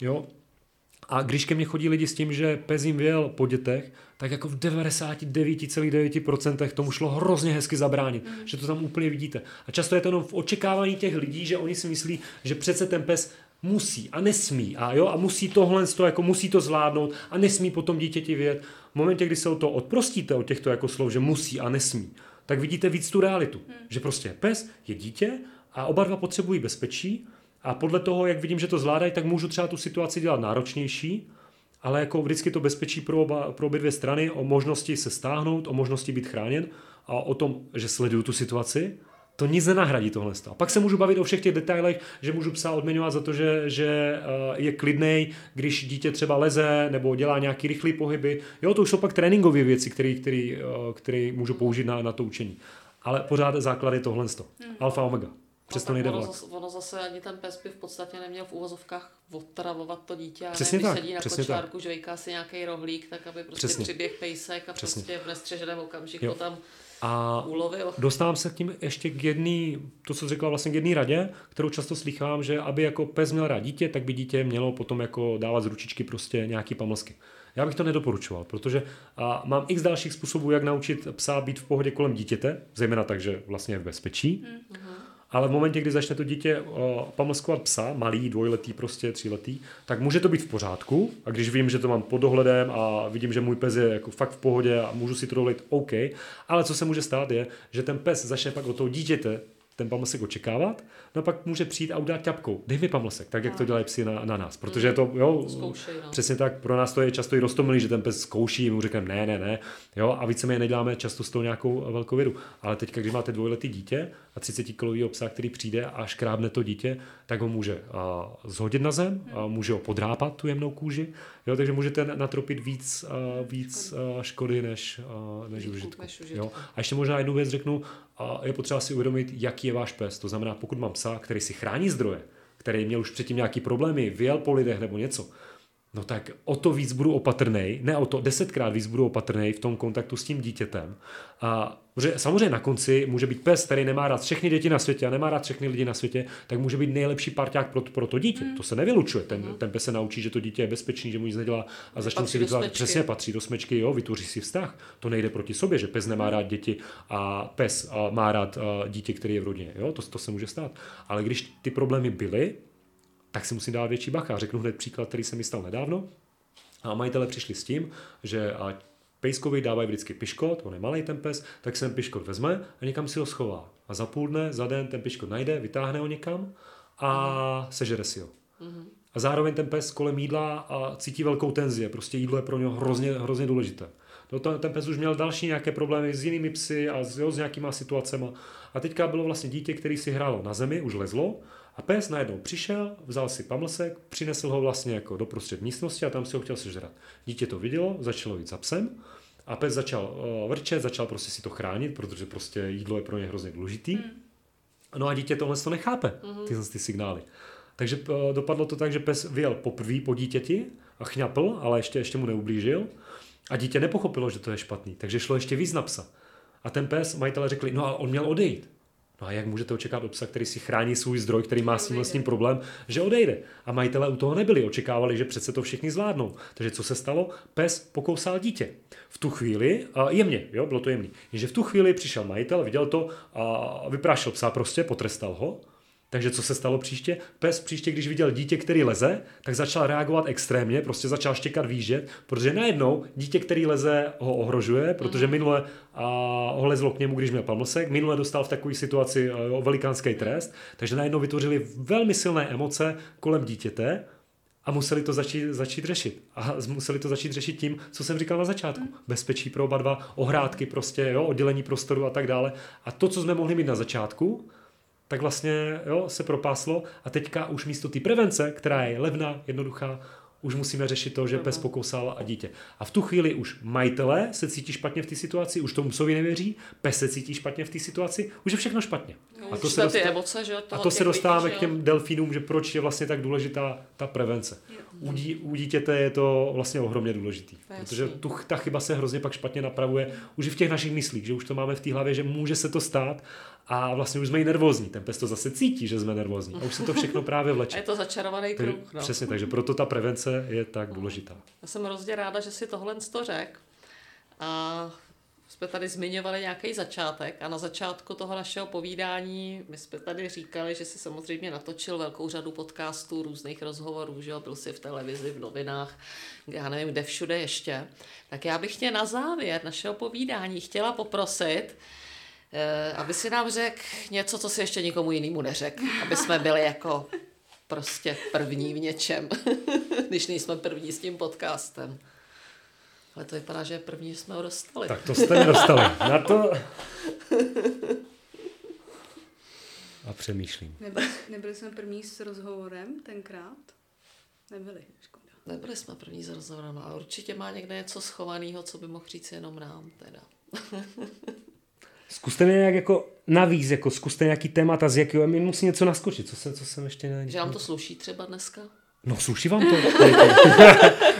Jo? A když ke mně chodí lidi s tím, že pes jim vyjel po dětech, tak jako v 99,9% tomu šlo hrozně hezky zabránit, že to tam úplně vidíte. A často je to jenom v očekávání těch lidí, že oni si myslí, že přece ten pes musí a nesmí a musí tohle jako musí to zvládnout a nesmí potom dítěti vyjet. V momentě, kdy se o to odprostíte od těchto jako slov, že musí a nesmí, tak vidíte víc tu realitu, že prostě pes je dítě a oba dva potřebují bezpečí. A podle toho, jak vidím, že to zvládají, tak můžu třeba tu situaci dělat náročnější, ale jako vždycky to bezpečí pro obě dvě strany, o možnosti se stáhnout, o možnosti být chráněn a o tom, že sleduju tu situaci, to nic nenahradí tohle. A pak se můžu bavit o všech těch detailech, že můžu psa odměňovat za to, že je klidnej, když dítě třeba leze nebo dělá nějaký rychlý pohyby. Jo, to už jsou pak tréninkové věci, které můžu použít na to učení. Ale pořád základ je tohle. Alfa omega. No, ono zase ani ten pes by v podstatě neměl v uvozovkách otravovat to dítě. Přesně tak. Když sedí na kočárku, žvejká si nějaký rohlík, tak aby prostě přiběh pejsek a prostě v nestřeženém okamžiku tam ulovil. Dostávám se k tím ještě k jedné radě, kterou často slýchám, že aby jako pes měl rád dítě, tak by dítě mělo potom jako dávat z ručičky prostě nějaký pamlsky. Já bych to nedoporučoval, protože mám x dalších způsobů, jak naučit psa být v pohodě kolem dítěte, zejména tak, že vlastně je v bezpečí. Ale v momentě, kdy začne to dítě pamlskovat psa, malý, dvojletý, prostě 3letý, tak může to být v pořádku. A když vím, že to mám pod dohledem a vidím, že můj pes je jako fakt v pohodě a můžu si to dovolit, OK. Ale co se může stát je, že ten pes začne pak od toho dítěte ten pamlsek očekávat, no pak může přijít a udát ťapkou. Dej mi pamlsek, tak jak to dělají psi na nás. Protože to, zkoušej, no. Přesně tak, pro nás to je často i roztomilý, že ten pes zkouší, my mu řekneme ne, jo, a víceméně neděláme často s tou nějakou velkou vědu. Ale teď, když máte 2letý dítě a 30kilovýho psa, který přijde a škrábne to dítě, tak ho může zhodit na zem, může ho podrápat tu jemnou kůži, jo, takže můžete natropit víc škody než užitku. Jo. A ještě možná jednu věc řeknu, je potřeba si uvědomit, jaký je váš pes. To znamená, pokud mám psa, který si chrání zdroje, který měl už předtím nějaký problémy, vyjel po lidech nebo něco, no tak o to víc budu opatrnej, ne o to 10krát víc budu opatrnej v tom kontaktu s tím dítětem. Protože samozřejmě na konci může být pes, který nemá rád všechny děti na světě a nemá rád všechny lidi na světě, tak může být nejlepší parťák pro to dítě. To se nevylučuje. Ten pes se naučí, že to dítě je bezpečný, že mu nic nedělá a začne si vytvářet. Přesně, patří do smečky, jo, vytvoří si vztah. To nejde proti sobě, že pes nemá rád děti a pes má rád dítě, který je v rodině. Jo, to se může stát. Ale když ty problémy byly, tak si musím dát větší bacha. Řeknu hned příklad, který se mi stal nedávno. A majitele přišli s tím, že pejskovi dávají vždycky piškot, on je malej ten pes, tak se ten piškot vezme a někam si ho schová. A za půl dne, za den ten piškot najde, vytáhne ho někam a sežere si ho. A zároveň ten pes kolem jídla cítí velkou tenzi. Prostě jídlo je pro něho hrozně, hrozně důležité. No ten pes už měl další nějaké problémy s jinými psy a s nějakýma situacema. A teďka bylo vlastně dítě, který si hrálo na zemi, už lezlo a pes najednou přišel, vzal si pamlsek, přinesl ho vlastně jako do prostřed místnosti a tam si ho chtěl sežrat. Dítě to vidělo, začalo jít za psem a pes začal vrčet, začal prostě si to chránit, protože prostě jídlo je pro ně hrozně důležitý. No a dítě tohle to nechápe, ty signály. Takže dopadlo to tak, že pes vyjel poprvý po dítěti a chňapl, ale ještě mu neublížil. A dítě nepochopilo, že to je špatný, takže šlo ještě víc na psa. A ten pes, majitelé řekli, no a on měl odejít. No a jak můžete očekávat od psa, který si chrání svůj zdroj, který má s tím vlastním problém, že odejde. A majitelé u toho nebyli, očekávali, že přece to všichni zvládnou. Takže co se stalo? Pes pokousal dítě. V tu chvíli, jemně, jo, bylo to jemný. Jenže v tu chvíli přišel majitel, viděl to a vyprášil psa prostě, potrestal ho. Takže co se stalo příště? Pes příště, když viděl dítě, který leze, tak začal reagovat extrémně, prostě začal štěkat, výždět, protože najednou dítě, který leze, ho ohrožuje, protože minule ho lezlo k němu, když měl pamlsek, minule dostal v takové situaci velikánský trest, takže najednou vytvořili velmi silné emoce kolem dítěte a museli to začít řešit. A museli to začít řešit tím, co jsem říkal na začátku. Bezpečí pro oba dva, ohrádky prostě, jo, oddělení prostoru a tak dále. A to, co jsme mohli mít na začátku, tak vlastně jo, se propáslo a teďka už místo té prevence, která je levná, jednoduchá, už musíme řešit to, že pes pokousal a dítě. A v tu chvíli už majitelé se cítí špatně v té situaci, už tomu psovi nevěří, pes se cítí špatně v té situaci, už je všechno špatně. A to se dostáváme k těm delfínům, že proč je vlastně tak důležitá ta prevence. U dítěte je to vlastně ohromně důležitý, protože ta chyba se hrozně pak špatně napravuje už i v těch našich myslích, že už to máme v té hlavě, že může se to stát. A vlastně už jsme i nervózní. Ten pes to zase cítí, že jsme nervózní. A už se to všechno právě vleče. A je to začarovaný kruh. No. Přesně, takže proto ta prevence je tak důležitá. Já jsem hrozně ráda, že si tohle řekl. A jsme tady zmiňovali nějaký začátek. A na začátku toho našeho povídání my jsme tady říkali, že si samozřejmě natočil velkou řadu podcastů, různých rozhovorů, že byl si v televizi, v novinách, já nevím, kde všude ještě. Tak já bych tě na závěr našeho povídání chtěla poprosit, aby si nám řekl něco, co si ještě nikomu jinému neřekl. Aby jsme byli jako prostě první v něčem, když nejsme první s tím podcastem. Ale to vypadá, že první jsme ho dostali. Tak to jste nedostali. Na to... A přemýšlím. Nebyli jsme první s rozhovorem tenkrát? Nebyli, škoda. Nebyli jsme první s rozhovorem, ale určitě má někde něco schovaného, co by mohl říct jenom nám teda. Zkuste mě nějak jako navíc, jako zkuste nějaký témata, z jakého mi musí něco naskočit, co jsem ještě ne... Že vám to sluší třeba dneska? No sluší vám to.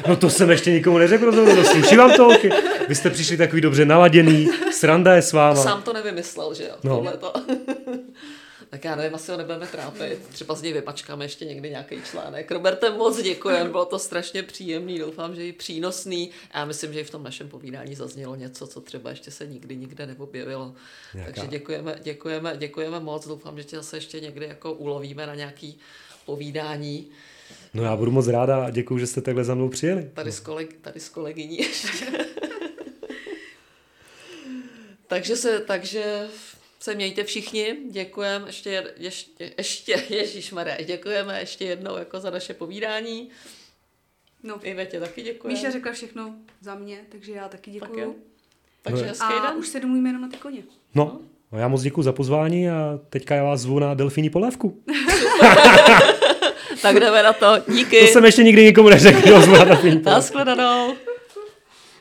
No to jsem ještě nikomu neřekl, no sluší vám to. Okay. Vy jste přišli takový dobře naladěný, sranda je s váma. Sám to nevymyslel, že jo? No. Tak já nevím, asi ho nebudeme trápit. Třeba z něj vypačkáme ještě někdy nějaký článek. Roberte, moc děkuji, bylo to strašně příjemný, doufám, že je přínosný. A já myslím, že i v tom našem povídání zaznělo něco, co třeba ještě se nikdy nikde neobjevilo. Nějaká. Takže děkujeme moc, doufám, že tě zase ještě někdy jako ulovíme na nějaký povídání. No já budu moc ráda a děkuji, že jste takhle za mnou přijeli. Tady s kolegyní ještě. Takže se mějte všichni, děkujeme děkujeme ještě jednou jako za naše povídání. No, Ivetě taky děkujeme. Míša řekla všechno za mě, takže já taky děkuju. Tak takže a už se domluvíme jenom na ty koně. No, já moc děkuju za pozvání a teďka já vás zvu na delfíní polévku. Tak jdeme na to, díky. To jsem ještě nikdy nikomu neřekl. Na shledanou.